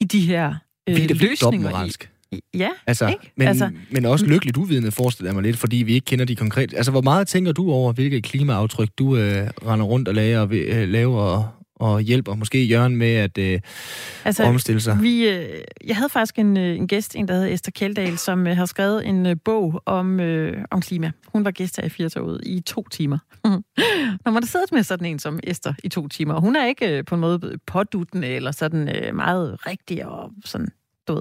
i de her øh, løsninger. Det er dobbeltmoralsk. Ja, altså, men, altså, men også lykkeligt uvidende, forestiller jeg mig lidt, fordi vi ikke kender de konkrete... Altså, hvor meget tænker du over, hvilket klimaaftryk du øh, render rundt og laver, øh, laver og, og hjælper måske Jørgen med at øh, altså, omstille sig? Vi, øh, jeg havde faktisk en, øh, en gæst, en der hed Esther Kjeldahl, som øh, har skrevet en øh, bog om, øh, om klima. Hun var gæst her i Fyrtårnet i to timer. Når man har siddet med sådan en som Esther i to timer, og hun er ikke øh, på en måde påduttende eller sådan øh, meget rigtig og sådan...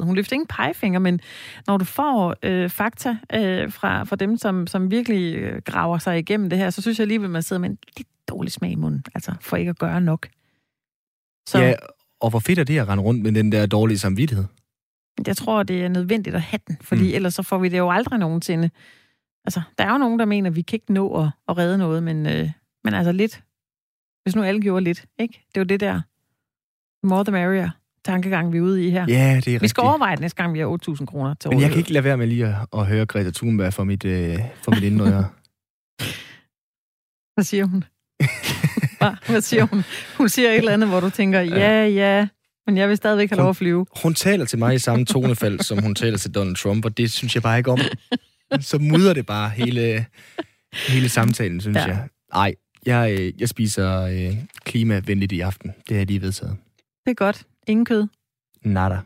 Hun løfter ingen pegefinger, men når du får øh, fakta øh, fra, fra dem, som, som virkelig øh, graver sig igennem det her, så synes jeg alligevel, at man sidder med en lidt dårlig smag i munden, altså for ikke at gøre nok. Så, ja, og hvor fedt er det at rende rundt med den der dårlige samvittighed? Jeg tror, det er nødvendigt at have den, fordi mm. ellers så får vi det jo aldrig nogensinde. Altså, der er jo nogen, der mener, at vi kan ikke nå at, at redde noget, men, øh, men altså lidt. Hvis nu alle gjorde lidt, ikke? Det er jo det der more the merrier tankegang, vi er ude i her. Ja, det er rigtigt. Vi skal overveje næste gang, vi har otte tusind kroner til overhovedet. Men jeg kan ikke lade være med lige at, at høre Greta Thunberg for mit, øh, for mit indre. Hvad siger hun? Hvad siger hun? Hun siger et eller andet, hvor du tænker, ja, ja, men jeg vil stadigvæk have hun, lov at flyve. Hun taler til mig i samme tonefald, som hun taler til Donald Trump, og det synes jeg bare ikke om. Så mudrer det bare hele, hele samtalen, synes ja. jeg. Ej, jeg, jeg spiser øh, klimavenligt i aften. Det har jeg lige vedtaget. Det er godt. Ingen kød. Nada.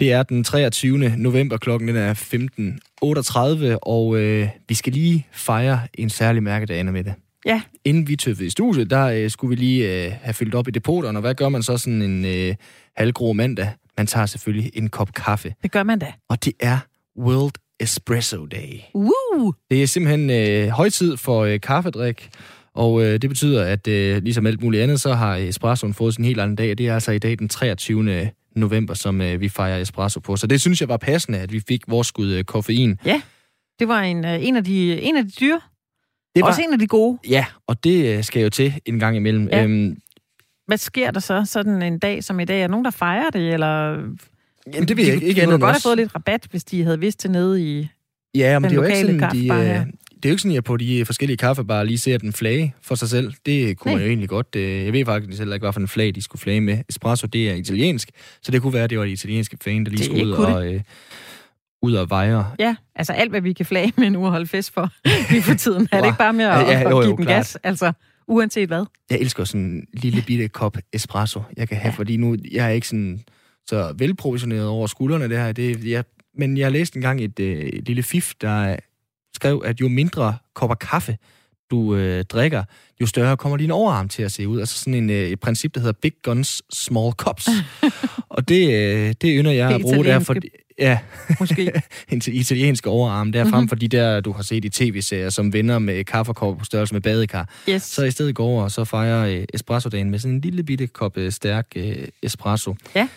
Det er den treogtyvende november, klokken er femten otteogtredive, og øh, vi skal lige fejre en særlig mærkedag, Anne Mette. Ja. Inden vi tøffede i studiet, der øh, skulle vi lige øh, have fyldt op i depoterne, og hvad gør man så sådan en øh, halvgrå mandag? Man tager selvfølgelig en kop kaffe. Det gør man da. Og det er World Espresso Day. Uh! Det er simpelthen øh, højtid for øh, kaffedrik. Og øh, det betyder, at øh, ligesom alt muligt andet, så har espressoen fået sin helt anden dag, og det er altså i dag den treogtyvende november, som øh, vi fejrer espresso på. Så det synes jeg var passende, at vi fik vores skud øh, koffein. Ja, det var en, øh, en, af, de, en af de dyre. Det var, også en af de gode. Ja, og det øh, skal jo til en gang imellem. Ja. Æm, Hvad sker der så sådan en dag som i dag? Er nogen, der fejrer det? Eller... Jamen, det vil jeg ikke. De, ikke de kunne godt have fået lidt rabat, hvis de havde vidst det nede i ja, men den det lokale kaffebar her. det er jo ikke sådan, at jeg på de forskellige kaffebarer lige ser den flage for sig selv. Det kunne man jo egentlig godt. Jeg ved faktisk heller ikke, hvad for en flag de skulle flage med. Espresso, det er italiensk, så det kunne være, at det var de italienske fane, der lige skulle ud og, øh, ud og vejer. Ja, altså alt, hvad vi kan flage med nu og holde fest for lige for tiden. Er det ikke bare med at, ja, jo, jo, at give den klart. Gas? Altså, uanset hvad? Jeg elsker sådan en lille bitte kop espresso, jeg kan have, ja. Fordi nu jeg er ikke sådan så velprovisioneret over skuldrene det her. Det, jeg, men jeg har læst engang et, et lille fif, der skrev, at jo mindre kopper kaffe, du øh, drikker, jo større kommer din overarm til at se ud. Altså sådan en, øh, et princip, der hedder Big Guns, Small Cups. Og det, øh, det ynder jeg det at bruge derfor. Ja, måske. En italiensk overarm, der mm-hmm. frem for de der, du har set i tv-serier, som vender med kaffekopper på størrelse med badekar. Yes. Så i stedet går over, og så fejrer øh, espresso-dagen med sådan en lille bitte kop øh, stærk øh, espresso. Ja.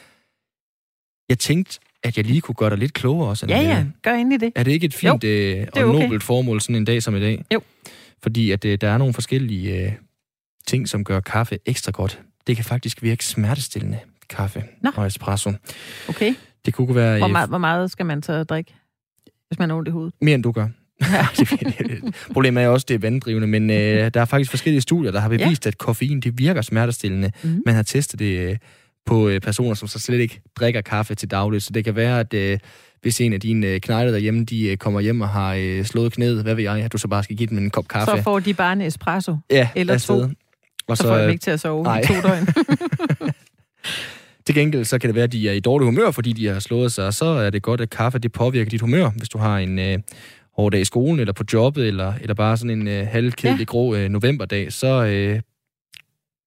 Jeg tænkte, at jeg lige kunne gøre dig lidt klogere også. Ja, ja, gør endelig det. Er det ikke et fint jo, øh, og okay. nobelt formål sådan en dag som i dag? Jo. Fordi at, øh, der er nogle forskellige øh, ting, som gør kaffe ekstra godt. Det kan faktisk virke smertestillende, kaffe Nå. og espresso. Okay. Det kunne være... Hvor meget, hvor meget skal man så drikke, hvis man har ondt i hovedet? Mere end du gør. Ja. Problemet er også, det er vanddrivende, men øh, der er faktisk forskellige studier, der har bevist, ja. at koffein det virker smertestillende. Mm-hmm. Man har testet det øh, på øh, personer, som så slet ikke drikker kaffe til dagligt. Så det kan være, at øh, hvis en af dine øh, knejder derhjemme, de øh, kommer hjem og har øh, slået knæet, hvad ved jeg, at du så bare skal give dem en kop kaffe. Så får de bare en espresso ja, eller afsted. to. Og så, så får de øh, ikke til at sove nej. i to døgn. Til gengæld så kan det være, at de er i dårlig humør, fordi de har slået sig, så er det godt, at kaffe det påvirker dit humør. Hvis du har en øh, hård dag i skolen, eller på jobbet, eller, eller bare sådan en øh, halvkedelig ja. grå øh, novemberdag, så øh,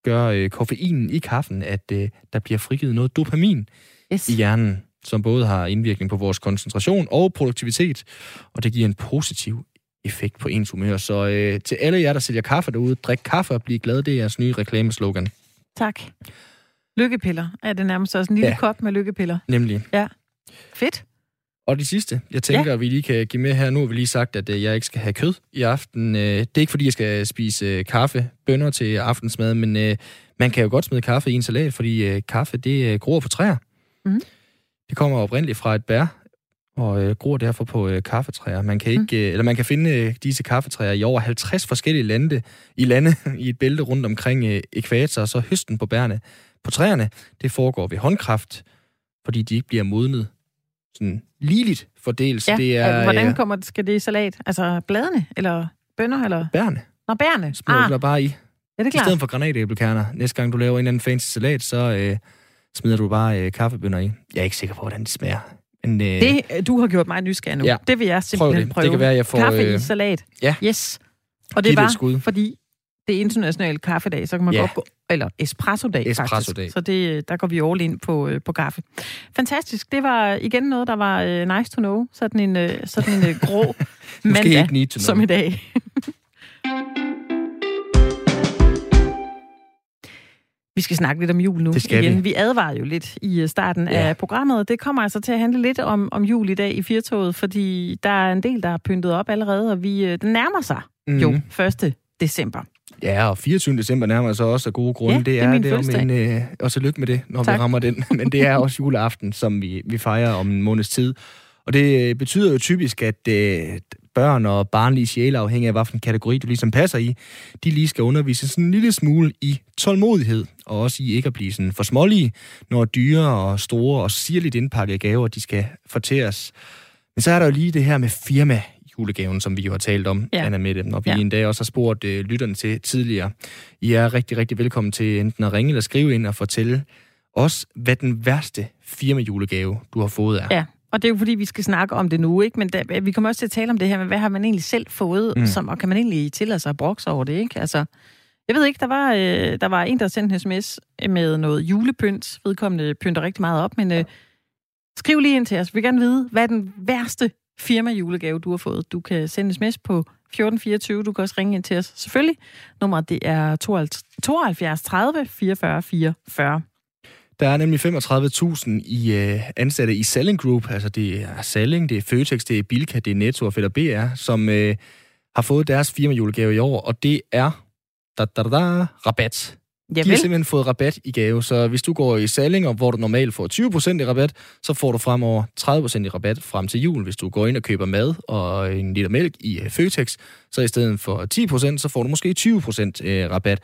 gør øh, koffeinen i kaffen, at øh, der bliver frigivet noget dopamin yes. i hjernen, som både har indvirkning på vores koncentration og produktivitet, og det giver en positiv effekt på ens humør. Så øh, til alle jer, der sælger kaffe derude, drik kaffe og bliv glad, det er jeres nye reklameslogan. Tak. Lykkepiller. Ja, det er nærmest også en lille ja. kop med lykkepiller. Nemlig. Ja. Fedt. Og det sidste, jeg tænker, ja. vi lige kan give med her. Nu har vi lige sagt, at jeg ikke skal have kød i aften. Det er ikke, fordi jeg skal spise kaffe, bønner til aftensmad, men man kan jo godt smide kaffe i en salat, fordi kaffe, det gror på træer. Mm-hmm. Det kommer oprindeligt fra et bær, og gror derfor på kaffetræer. Man kan, ikke, mm. eller man kan finde disse kaffetræer i over halvtreds forskellige lande i, lande, i et bælte rundt omkring ækvator, og så høsten på bærene. På træerne, det foregår ved håndkraft, fordi de ikke bliver modnet sådan ligeligt fordelt. Ja, det er, hvordan kommer det, skal det i salat? Altså bladene, eller bønner, eller? Bærene. Nå, bærene. Smider du bare i. Ja, det er klart. I stedet for granatæblekerner. Næste gang du laver en eller anden fancy salat, så øh, smider du bare øh, kaffebønner i. Jeg er ikke sikker på, hvordan det smager. Men, øh, det, du har gjort mig nysgerrig nu. Ja. Det vil jeg simpelthen prøve. Det. Prøve. Det kan være, jeg får... Kaffe i salat. Ja. Yes. Og det var, fordi... Det er internationale kaffedag, så kan man yeah. godt gå... Eller espressodag, espresso faktisk. Day. Så det, der går vi all in på, på kaffe. Fantastisk. Det var igen noget, der var uh, nice to know. Sådan en, uh, sådan en uh, grå mandag, som i dag. Vi skal snakke lidt om jul nu igen. Vi. vi advarede jo lidt i starten ja. af programmet. Det kommer altså til at handle lidt om, om jul i dag i Fyrtårnet, fordi der er en del, der er pyntet op allerede, og vi, den nærmer sig mm. jo første december. Ja, og fireogtyvende december nærmer så også af gode grunde. Ja, det er, det er det om en, øh, og så lykke med det, når tak. vi rammer den. Men det er også juleaften, som vi, vi fejrer om en måneds tid. Og det betyder jo typisk, at øh, børn og barnlige sjæle, afhængig af hvilken kategori du ligesom passer i, de lige skal undervise sådan en lille smule i tålmodighed, og også i ikke at blive sådan for smålige, når dyre og store og sirligt indpakkede gaver, de skal fortæres. Men så er der jo lige det her med firma julegaven, som vi jo har talt om, ja. Anne Mette, og vi ja. en dag også har spurgt øh, lytterne til tidligere. I er rigtig, rigtig velkommen til enten at ringe eller skrive ind og fortælle os, hvad den værste firmajulegave, du har fået, er. Ja, og det er jo fordi, vi skal snakke om det nu, ikke? Men da, vi kommer også til at tale om det her med, hvad har man egentlig selv fået, mm. som, og kan man egentlig tillade sig at brokse over det, ikke? Altså, jeg ved ikke, der var, øh, der var en, der sendte en sms med noget julepynt. Vedkommende pynter rigtig meget op, men øh, skriv lige ind til os. Vi vil gerne vide, hvad den værste firma julegave, du har fået. Du kan sende sms på fjorten fireogtyve. Du kan også ringe ind til os, selvfølgelig. Nummeret, det er tooghalvfjerds tredive fireogfyrre fireogfyrre. Der er nemlig femogtredive tusind i øh, ansatte i Salling Group. Altså, det er Salling, det er Føtex, det er Bilka, det er Netto og B R, som øh, har fået deres firma julegave i år, og det er da, da, da, da, rabat. Jamen. De har simpelthen fået rabat i gave, så hvis du går i Salling, hvor du normalt får tyve procent i rabat, så får du fremover tredive procent i rabat frem til jul. Hvis du går ind og køber mad og en liter mælk i Føtex, så i stedet for ti procent, så får du måske tyve procent rabat.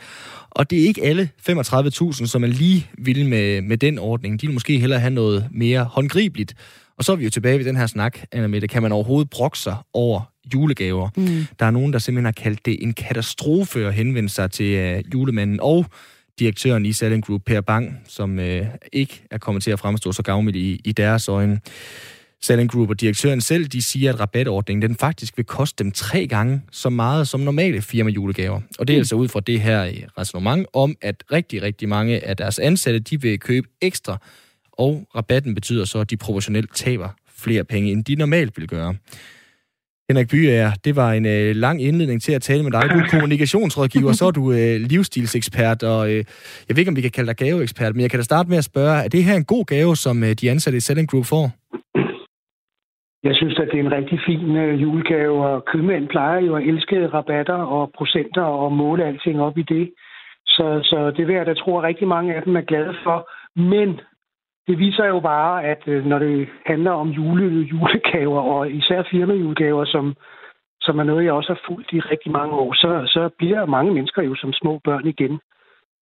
Og det er ikke alle femogtredive tusind, som er lige vilde med, med den ordning. De vil måske hellere have noget mere håndgribeligt. Og så er vi jo tilbage ved den her snak, Anne Mette. Kan man overhovedet brokke sig over julegaver? Mm. Der er nogen, der simpelthen har kaldt det en katastrofe at henvende sig til uh, julemanden og direktøren i Salling Group, Per Bang, som uh, ikke er kommet til at fremstå så gavmild i, i deres øjne. Salling Group og direktøren selv, de siger, at rabatordningen den faktisk vil koste dem tre gange så meget som normale firmajulegaver. Og det er mm. altså ud fra det her ræsonnement om, at rigtig, rigtig mange af deres ansatte, de vil købe ekstra. Og rabatten betyder så, at de proportionelt taber flere penge, end de normalt ville gøre. Henrik Byer, det var en øh, lang indledning til at tale med dig. Du er kommunikationsrådgiver, så er du øh, livsstilsekspert, og øh, jeg ved ikke, om vi kan kalde dig gaveekspert, men jeg kan da starte med at spørge, er det her en god gave, som øh, de ansatte i Salling Group får? Jeg synes, at det er en rigtig fin øh, julegave, og købmænd plejer jo at elske rabatter og procenter og måle alting op i det. Så, så det vil jeg da tro, at rigtig mange af dem er glade for, men det viser jo bare, at når det handler om jule, julegaver, og især firmajulegaver, som, som er noget, jeg også har fulgt i rigtig mange år, så, så bliver mange mennesker jo som små børn igen.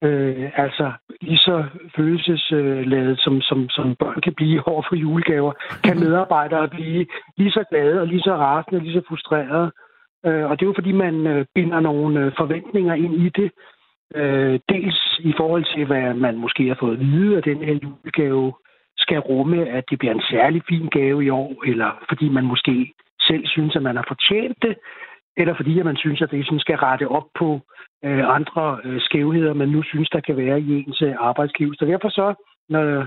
Øh, altså lige så følelsesladet, som, som, som børn kan blive over for julegaver, kan medarbejdere blive lige så glade og lige så rasende, lige så frustrerede. Øh, og det er jo fordi, man binder nogle forventninger ind i det. Dels i forhold til, hvad man måske har fået at vide, at den her julegave skal rumme, at det bliver en særlig fin gave i år, eller fordi man måske selv synes, at man har fortjent det, eller fordi man synes, at det sådan skal rette op på andre skævheder, man nu synes, der kan være i ens arbejdsliv. Så derfor så, når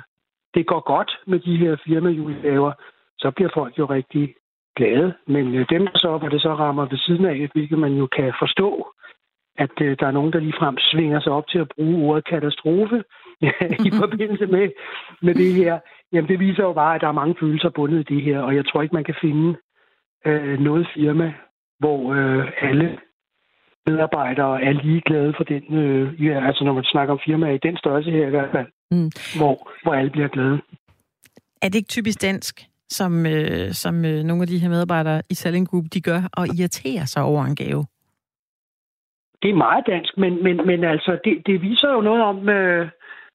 det går godt med de her firmajulegaver, så bliver folk jo rigtig glade. Men dem, så, hvor det så rammer ved siden af, hvilket man jo kan forstå, at øh, der er nogen, der ligefrem svinger sig op til at bruge ordet katastrofe i forbindelse med, med det her. Jamen, det viser jo bare, at der er mange følelser bundet i det her, og jeg tror ikke, man kan finde øh, noget firma, hvor øh, alle medarbejdere er lige glade for den, øh, ja, altså når man snakker om firmaer i den størrelse her i hvert fald, mm. hvor, hvor alle bliver glade. Er det ikke typisk dansk, som, øh, som øh, nogle af de her medarbejdere i Salling Group, de gør og irriterer sig over en gave? Det er meget dansk, men, men, men altså, det, det viser jo noget om, øh,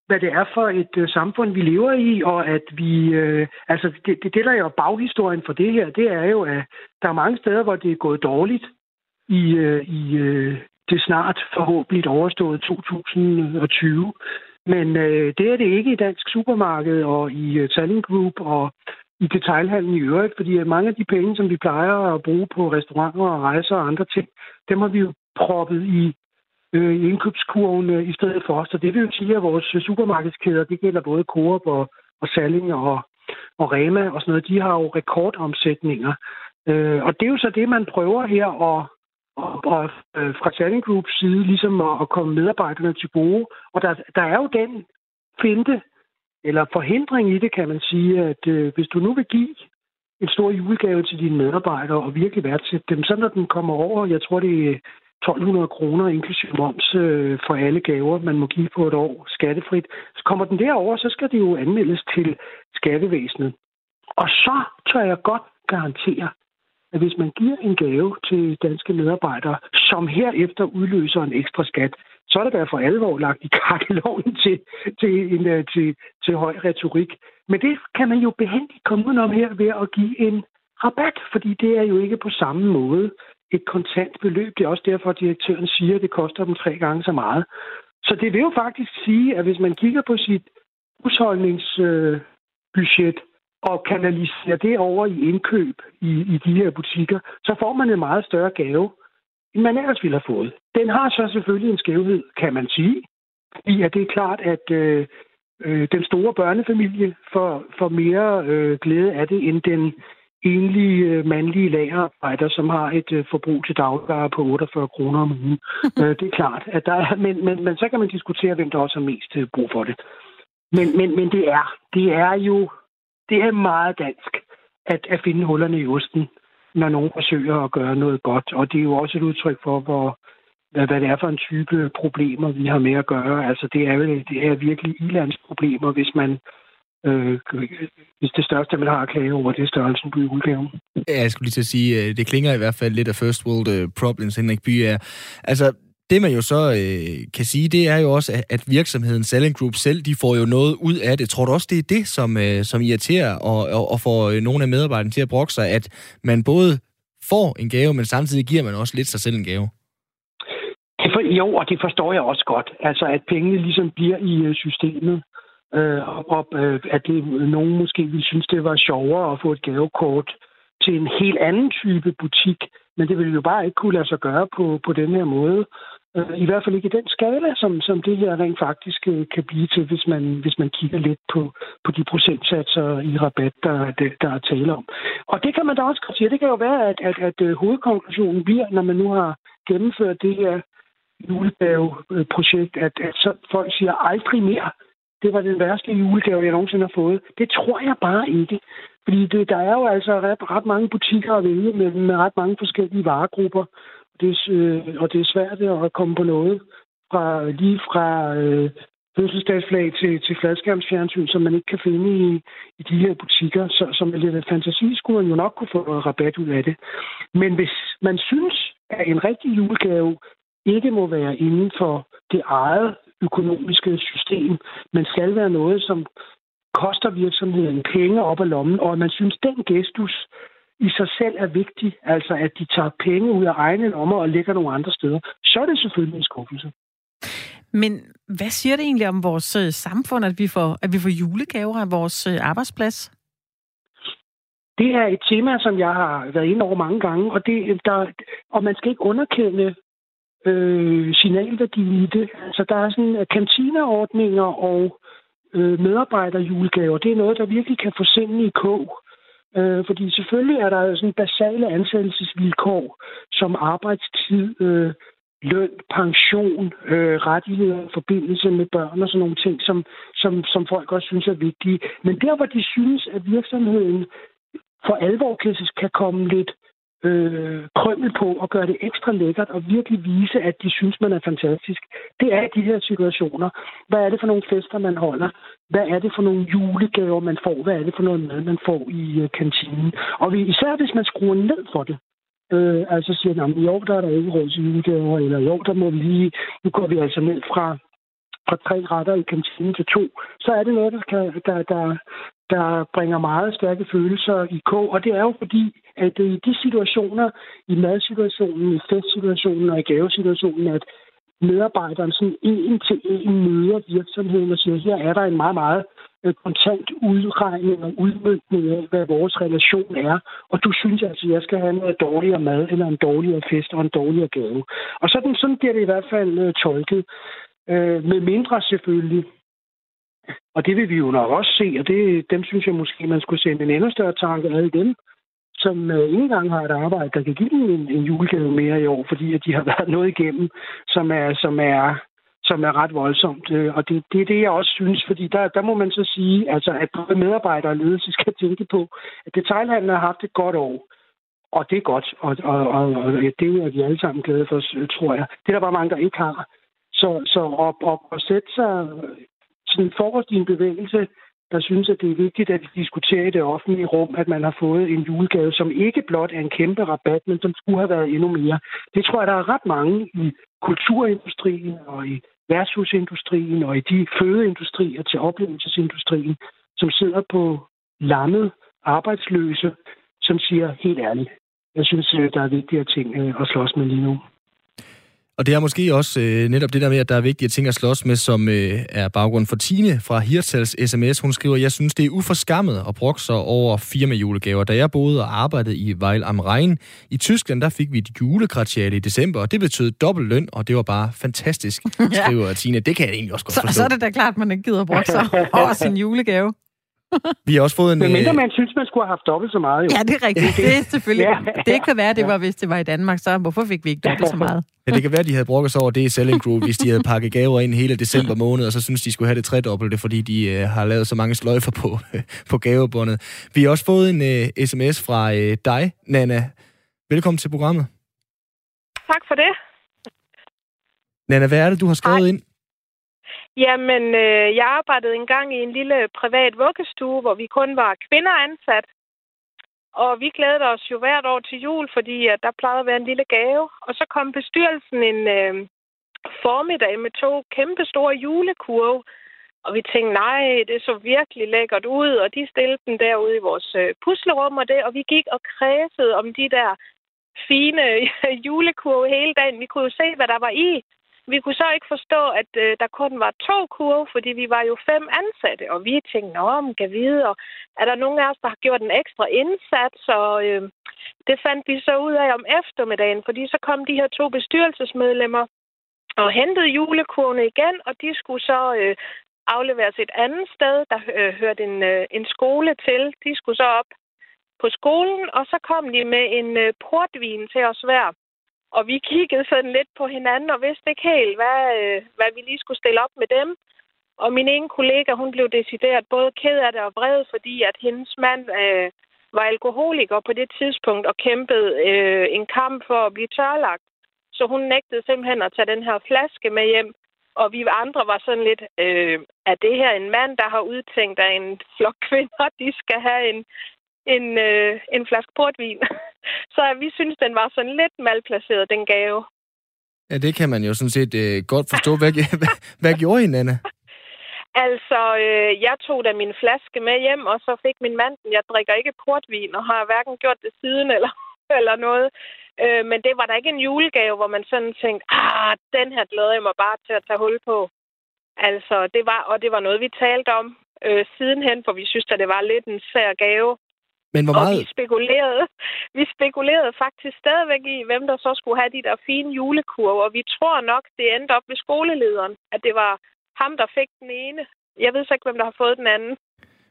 hvad det er for et øh, samfund, vi lever i, og at vi... Øh, altså, det, det, det der er jo baghistorien for det her, det er jo, at der er mange steder, hvor det er gået dårligt i, øh, i øh, det snart forhåbentlig overstået to tusind og tyve. Men øh, det er det ikke i dansk supermarked og i øh, Salling Group og i detailhandlen i øvrigt, fordi mange af de penge, som vi plejer at bruge på restauranter og rejser og andre ting, dem har vi jo proppet i øh, indkøbskurven øh, i stedet for os. Så det vil jo sige, at vores supermarkedskæder, det gælder både Coop og, og Salling og, og Rema og sådan noget, de har jo rekordomsætninger. Øh, og det er jo så det, man prøver her og, og, og øh, fra Salling Groups side, ligesom at, at komme medarbejderne til gode. Og der, der er jo den finte, eller forhindring i det, kan man sige, at øh, hvis du nu vil give en stor julegave til dine medarbejdere og virkelig værdsætte dem, så når den kommer over, jeg tror det er tolv hundrede kroner inklusive moms øh, for alle gaver, man må give på et år skattefrit. Så kommer den derover, så skal det jo anmeldes til skattevæsenet. Og så tør jeg godt garantere, at hvis man giver en gave til danske medarbejdere, som herefter udløser en ekstra skat, så er det da for alvor lagt i kakkeloven til, til, en, til, til, til høj retorik. Men det kan man jo behændigt komme udenom her ved at give en rabat, fordi det er jo ikke på samme måde et kontant beløb. Det er også derfor, at direktøren siger, at det koster dem tre gange så meget. Så det vil jo faktisk sige, at hvis man kigger på sit husholdningsbudget og kanaliserer det over i indkøb i, i de her butikker, så får man en meget større gave, end man ellers ville have fået. Den har så selvfølgelig en skævhed, kan man sige, i at det er klart, at øh, øh, den store børnefamilie får, får mere øh, glæde af det, end den enlige mandlige lagerarbejder, som har et forbrug til dagligvarer på otteogfyrre kroner om ugen. Det er klart, at der er, men, men, men så kan man diskutere, hvem der også har mest brug for det. Men, men, men det er, det er jo, det er meget dansk at, at finde hullerne i osten, når nogen forsøger at gøre noget godt. Og det er jo også et udtryk for, hvor hvad det er for en type problemer, vi har med at gøre. Altså, det er, det er virkelig ilandsproblemer, hvis man Øh, hvis det største, man har at klage over, det er størrelsen på julegaven. Ja, jeg skulle lige til at sige, det klinger i hvert fald lidt af First World Problems, Henrik Byer. Altså, det man jo så øh, kan sige, det er jo også, at virksomheden Salling Group selv, de får jo noget ud af det. Tror du også, det er det, som, øh, som irriterer og, og, og får nogle af medarbejderne til at brokke sig, at man både får en gave, men samtidig giver man også lidt sig selv en gave? Det for, jo, og det forstår jeg også godt. Altså, at pengene ligesom bliver i systemet. Øh, og øh, at det, nogen måske ville synes, det var sjovere at få et gavekort til en helt anden type butik, men det ville jo bare ikke kunne lade sig gøre på, på den her måde. Øh, I hvert fald ikke i den skala, som, som det her rent faktisk øh, kan blive til, hvis man, hvis man kigger lidt på, på de procentsatser i rabat, der, der, der er tale om. Og det kan man da også godt sige. Det kan jo være, at, at, at hovedkonklusionen bliver, når man nu har gennemført det her julegaveprojekt, at, at så folk siger aldrig mere. Det var den værste julegave, jeg nogensinde har fået. Det tror jeg bare ikke. Fordi det, der er jo altså ret, ret mange butikker at vælge med, med ret mange forskellige varegrupper. Det, øh, og det er svært at komme på noget. Fra, lige fra øh, fødselsdagsflag til, til fladskærmsfjernsyn, som man ikke kan finde i, i de her butikker. Så, som med lidt fantasi skulle man jo nok kunne få rabat ud af det. Men hvis man synes, at en rigtig julegave ikke må være inden for det eget økonomiske system, men skal være noget, som koster virksomheden penge op af lommen, og at man synes, den gestus i sig selv er vigtig, altså at de tager penge ud af egne lommer og lægger nogle andre steder, så er det selvfølgelig en skuffelse. Men hvad siger det egentlig om vores samfund, at vi får, at vi får julegaver af vores arbejdsplads? Det er et tema, som jeg har været inde over mange gange, og, det, der, og man skal ikke underkende Øh, signalværdien i det. Altså, der er sådan kantineordninger og øh, medarbejderjulegaver. Det er noget, der virkelig kan få sindene i kog. Øh, fordi selvfølgelig er der sådan basale ansættelsesvilkår som arbejdstid, øh, løn, pension, øh, rettigheder i forbindelse med børn og sådan nogle ting, som, som, som folk også synes er vigtige. Men der, hvor de synes, at virksomheden for alvor kan komme lidt Øh, krømmel på og gøre det ekstra lækkert og virkelig vise, at de synes, man er fantastisk. Det er de her situationer. Hvad er det for nogle fester, man holder? Hvad er det for nogle julegaver, man får? Hvad er det for noget mad, man får i øh, kantinen? Og især hvis man skruer ned for det. Øh, altså siger man, i år der er der ikke råd til julegaver, eller i år der må vi lige, nu går vi altså ned fra, fra tre retter i kantinen til to. Så er det noget, der kan, der, der der bringer meget stærke følelser i kog, og det er jo fordi, at i de situationer, i madsituationen, i festsituationen og i gavesituationen, at medarbejderen sådan en til en møder virksomheden og siger, her er der en meget, meget kontant udregning og udmøntning af, hvad vores relation er, og du synes altså, at jeg skal have noget dårligere mad, eller en dårligere fest og en dårligere gave. Og sådan, sådan bliver det i hvert fald tolket, med mindre selvfølgelig. Og det vil vi jo nok også se, og det, dem synes jeg måske, man skulle sende en endnu større tanke af dem, som øh, ikke engang har et arbejde, der kan give dem en, en julegave mere i år, fordi at de har været noget igennem, som er, som er, som er ret voldsomt. Øh, og det, det er det, jeg også synes, fordi der, der må man så sige, altså, at både medarbejdere og ledelse skal tænke på, at detailhandlen har haft et godt år. Og det er godt, og, og, og, og det er vi alle sammen glade for, tror jeg. Det er der bare mange, der ikke har. Så, så op, op, at sætte sig sådan forrest i en bevægelse, der synes, at det er vigtigt, at vi diskuterer i det offentlige rum, at man har fået en julegave, som ikke blot er en kæmpe rabat, men som skulle have været endnu mere. Det tror jeg, der er ret mange i kulturindustrien og i værtshusindustrien og i de fødeindustrier til oplevelsesindustrien, som sidder på landet arbejdsløse, som siger helt ærligt, jeg synes, der er vigtigere ting at slås med lige nu. Og det er måske også øh, netop det der med, at der er vigtige ting at slås med, som øh, er baggrund for Tine fra Hirtshals S M S. Hun skriver, jeg synes, det er uforskammet at brokke sig over firmajulegaver. Da jeg boede og arbejdede i Weil am Rhein i Tyskland, der fik vi et julegratiale i december, og det betød dobbelt løn, og det var bare fantastisk, skriver ja. Tine. Det kan jeg egentlig også godt så, forstå. Så er det da klart, at man ikke gider at brokke sig over sin julegave. Vi har også fået en... Men mindre man synes, man skulle have haft dobbelt så meget. Jo. Ja, det er rigtigt. Det er selvfølgelig... Ja. Det kan være, det var, hvis det var i Danmark, så hvorfor fik vi ikke dobbelt så meget? Ja, det kan være, de havde brokket sig over det i Salling Group, hvis de havde pakket gaver ind hele december måned, og så synes de skulle have det tredobbelte, fordi de øh, har lavet så mange sløjfer på, øh, på gavebåndet. Vi har også fået en øh, sms fra øh, dig, Nana. Velkommen til programmet. Tak for det. Nanna, hvad er det, du har skrevet Ej. ind? Jamen, øh, jeg arbejdede engang i en lille privat vuggestue, hvor vi kun var kvinder ansat. Og vi glædede os jo hvert år til jul, fordi at der plejede at være en lille gave. Og så kom bestyrelsen en øh, formiddag med to kæmpe store julekurve. Og vi tænkte, nej, det så virkelig lækkert ud. Og de stillede dem derude i vores øh, puslerum og det. Og vi gik og kredsede om de der fine julekurve hele dagen. Vi kunne jo se, hvad der var i. Vi kunne så ikke forstå, at øh, der kun var to kurve, fordi vi var jo fem ansatte, og vi tænkte, nå, man kan vide, og er der nogen af os, der har gjort en ekstra indsats, og øh, det fandt vi så ud af om eftermiddagen, fordi så kom de her to bestyrelsesmedlemmer og hentede julekurvene igen, og de skulle så øh, afleveres et andet sted, der øh, hørte en, øh, en skole til. De skulle så op på skolen, og så kom de med en øh, portvin til os hver. Og vi kiggede sådan lidt på hinanden og vidste ikke helt, hvad, øh, hvad vi lige skulle stille op med dem. Og min ene kollega, hun blev decideret både ked af det og vred, fordi at hendes mand øh, var alkoholiker på det tidspunkt og kæmpede øh, en kamp for at blive tørlagt. Så hun nægtede simpelthen at tage den her flaske med hjem. Og vi andre var sådan lidt, øh, er det her en mand, der har udtænkt, at en flok kvinder, de skal have en... En, øh, en flaske portvin. Så vi synes, den var sådan lidt malplaceret, den gave. Ja, det kan man jo sådan set øh, godt forstå. Hvad, hvad, hvad gjorde I, Nanna? Altså, øh, jeg tog da min flaske med hjem, og så fik min mand, jeg drikker ikke portvin, og har hverken gjort det siden eller, eller noget. Øh, men det var da ikke en julegave, hvor man sådan tænkte, ah, den her glæder jeg mig bare til at tage hul på. Altså, det var, og det var noget, vi talte om øh, sidenhen, for vi synes, at det var lidt en sær gave. Men hvor meget... Og vi spekulerede, vi spekulerede faktisk stadigvæk i, hvem der så skulle have de der fine julekurve, og vi tror nok, det endte op ved skolelederen, at det var ham, der fik den ene. Jeg ved så ikke, hvem der har fået den anden.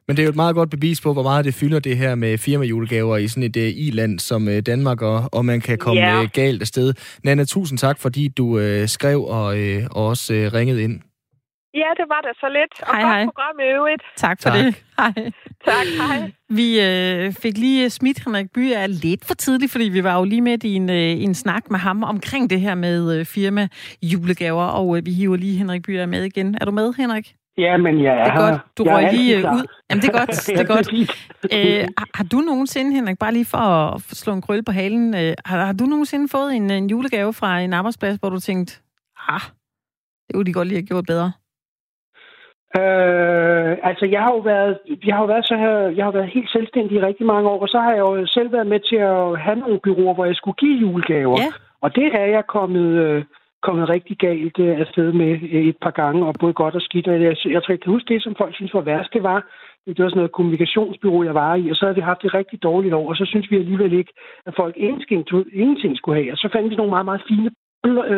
Men det er jo et meget godt bevis på, hvor meget det fylder det her med firmajulegaver i sådan et uh, i-land som uh, Danmark, og, og man kan komme yeah. uh, galt afsted. Nanna, tusind tak, fordi du uh, skrev og uh, også uh, ringede ind. Ja, det var da så lidt. Og hej, godt hej. Program i øvrigt. Tak for tak. det. Hej. Tak, hej. Vi øh, fik lige smidt Henrik Byer lidt for tidligt, fordi vi var jo lige med i en, øh, en snak med ham omkring det her med øh, firma julegaver, og øh, vi hiver lige Henrik Byer med igen. Er du med, Henrik? Ja, men jeg er, det er godt. Du jeg røg lige klar. ud. Jamen, det er godt. Det er godt. Æ, har du nogensinde, Henrik, bare lige for at slå en krølle på halen, øh, har, har du nogensinde fået en, en julegave fra en arbejdsplads, hvor du tænkte, ah, det kunne de godt lige have gjort bedre? Øh, altså, jeg har jo været, jeg har jo været, så her, jeg har været helt selvstændig i rigtig mange år, og så har jeg jo selv været med til at have nogle bureauer, hvor jeg skulle give julegaver. Ja. Og det er jeg kommet, øh, kommet rigtig galt øh, afsted med øh, et par gange, og både godt og skidt. Og jeg, jeg, jeg tror, jeg kan huske det, som folk synes var værst, det var, det var sådan noget kommunikationsbureau, jeg var i, og så havde vi haft det rigtig dårligt år, og så synes vi alligevel ikke, at folk ingenting skulle have. Og så fandt vi nogle meget, meget fine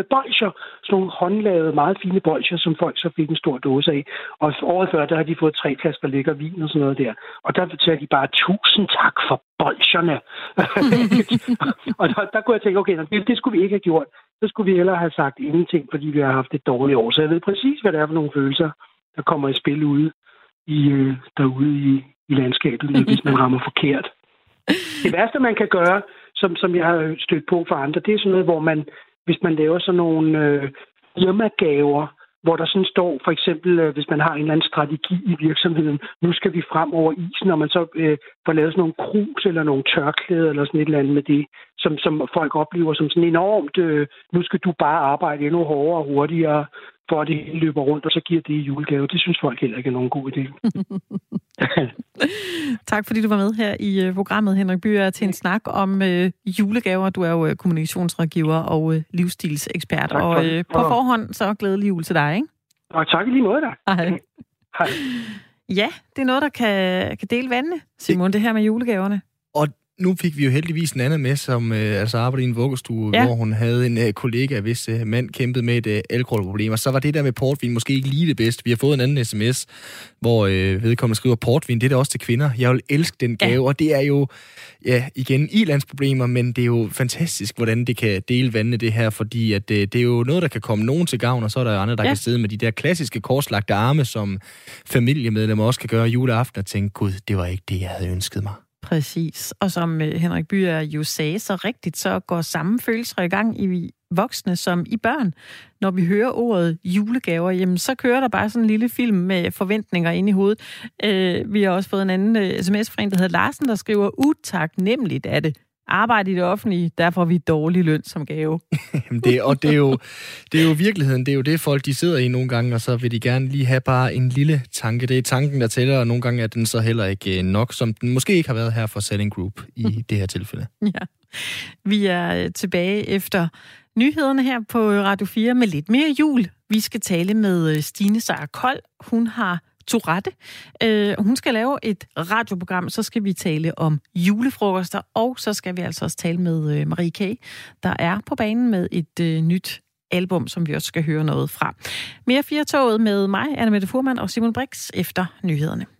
bolcher, sådan nogle håndlavede, meget fine bolcher, som folk så fik en stor dåse af. Og året før, der har de fået tre flasker lækker vin og sådan noget der. Og der betalte de bare, tusind tak for bolcherne. Og der, der kunne jeg tænke, okay, det, det skulle vi ikke have gjort. Så skulle vi hellere have sagt ingenting, fordi vi har haft et dårligt år. Så jeg ved præcis, hvad det er for nogle følelser, der kommer i spil ude i, øh, derude i, i landskabet, hvis man rammer forkert. Det værste, man kan gøre, som, som jeg har stødt på for andre, det er sådan noget, hvor man hvis man laver sådan nogle øh, firmagaver, hvor der sådan står, for eksempel, øh, hvis man har en eller anden strategi i virksomheden, nu skal vi frem over isen, og man så øh, får lavet sådan nogle krus eller nogle tørklæder eller sådan et eller andet med det, som, som folk oplever som sådan enormt, øh, nu skal du bare arbejde endnu hårdere og hurtigere, for at det løber rundt, og så giver det i julegave. Det synes folk heller ikke er nogen god idé. Tak fordi du var med her i programmet, Henrik Byer, til en snak om øh, julegaver. Du er jo kommunikationsrådgiver og øh, livsstilsekspert, tak, og øh, på forhånd så glædelig jul til dig, ikke? Og tak i lige måde dig. Hej. Hej. Ja, det er noget, der kan, kan dele vandene, Simon, det her med julegaverne. Og nu fik vi jo heldigvis en anden med, som øh, altså arbejdede i en vuggestue, ja. hvor hun havde en øh, kollega, hvis øh, mand kæmpede med et øh, alkoholproblem. Og så var det der med portvin måske ikke lige det bedste. Vi har fået en anden sms, hvor øh, vedkommende skriver, portvin, det er da også til kvinder. Jeg vil elske den gave, ja. og det er jo, ja, igen, ilandsproblemer, men det er jo fantastisk, hvordan det kan dele vandene, det her, fordi at, øh, det er jo noget, der kan komme nogen til gavn, og så er der jo andre, der ja. kan sidde med de der klassiske korslagte arme, som familiemedlemmer også kan gøre juleaften og tænke, gud, det var ikke det, jeg havde ønsket mig. Præcis. Og som Henrik Byer jo sagde så rigtigt, så går samme følelser i gang i voksne som i børn. Når vi hører ordet julegaver, jamen så kører der bare sådan en lille film med forventninger ind i hovedet. Øh, vi har også fået en anden øh, sms fra en, der hedder Larsen, der skriver, utaknemmeligt er det. Arbejde i det offentlige, der får vi dårlig løn som gave. Jamen det, og det er, jo, det er jo virkeligheden, det er jo det folk, de sidder i nogle gange, og så vil de gerne lige have bare en lille tanke. Det er tanken, der tæller, og nogle gange er den så heller ikke nok, som den måske ikke har været her for Salling Group i det her tilfælde. Ja, vi er tilbage efter nyhederne her på Radio fire med lidt mere jul. Vi skal tale med Stine Sager-Kold. Hun har Tourette. Øh, hun skal lave et radioprogram, så skal vi tale om julefrokoster, og så skal vi altså også tale med øh, Marie K., der er på banen med et øh, nyt album, som vi også skal høre noget fra. Mere Fyrtårnet med mig, Anne Mette Furman og Simon Brix efter nyhederne.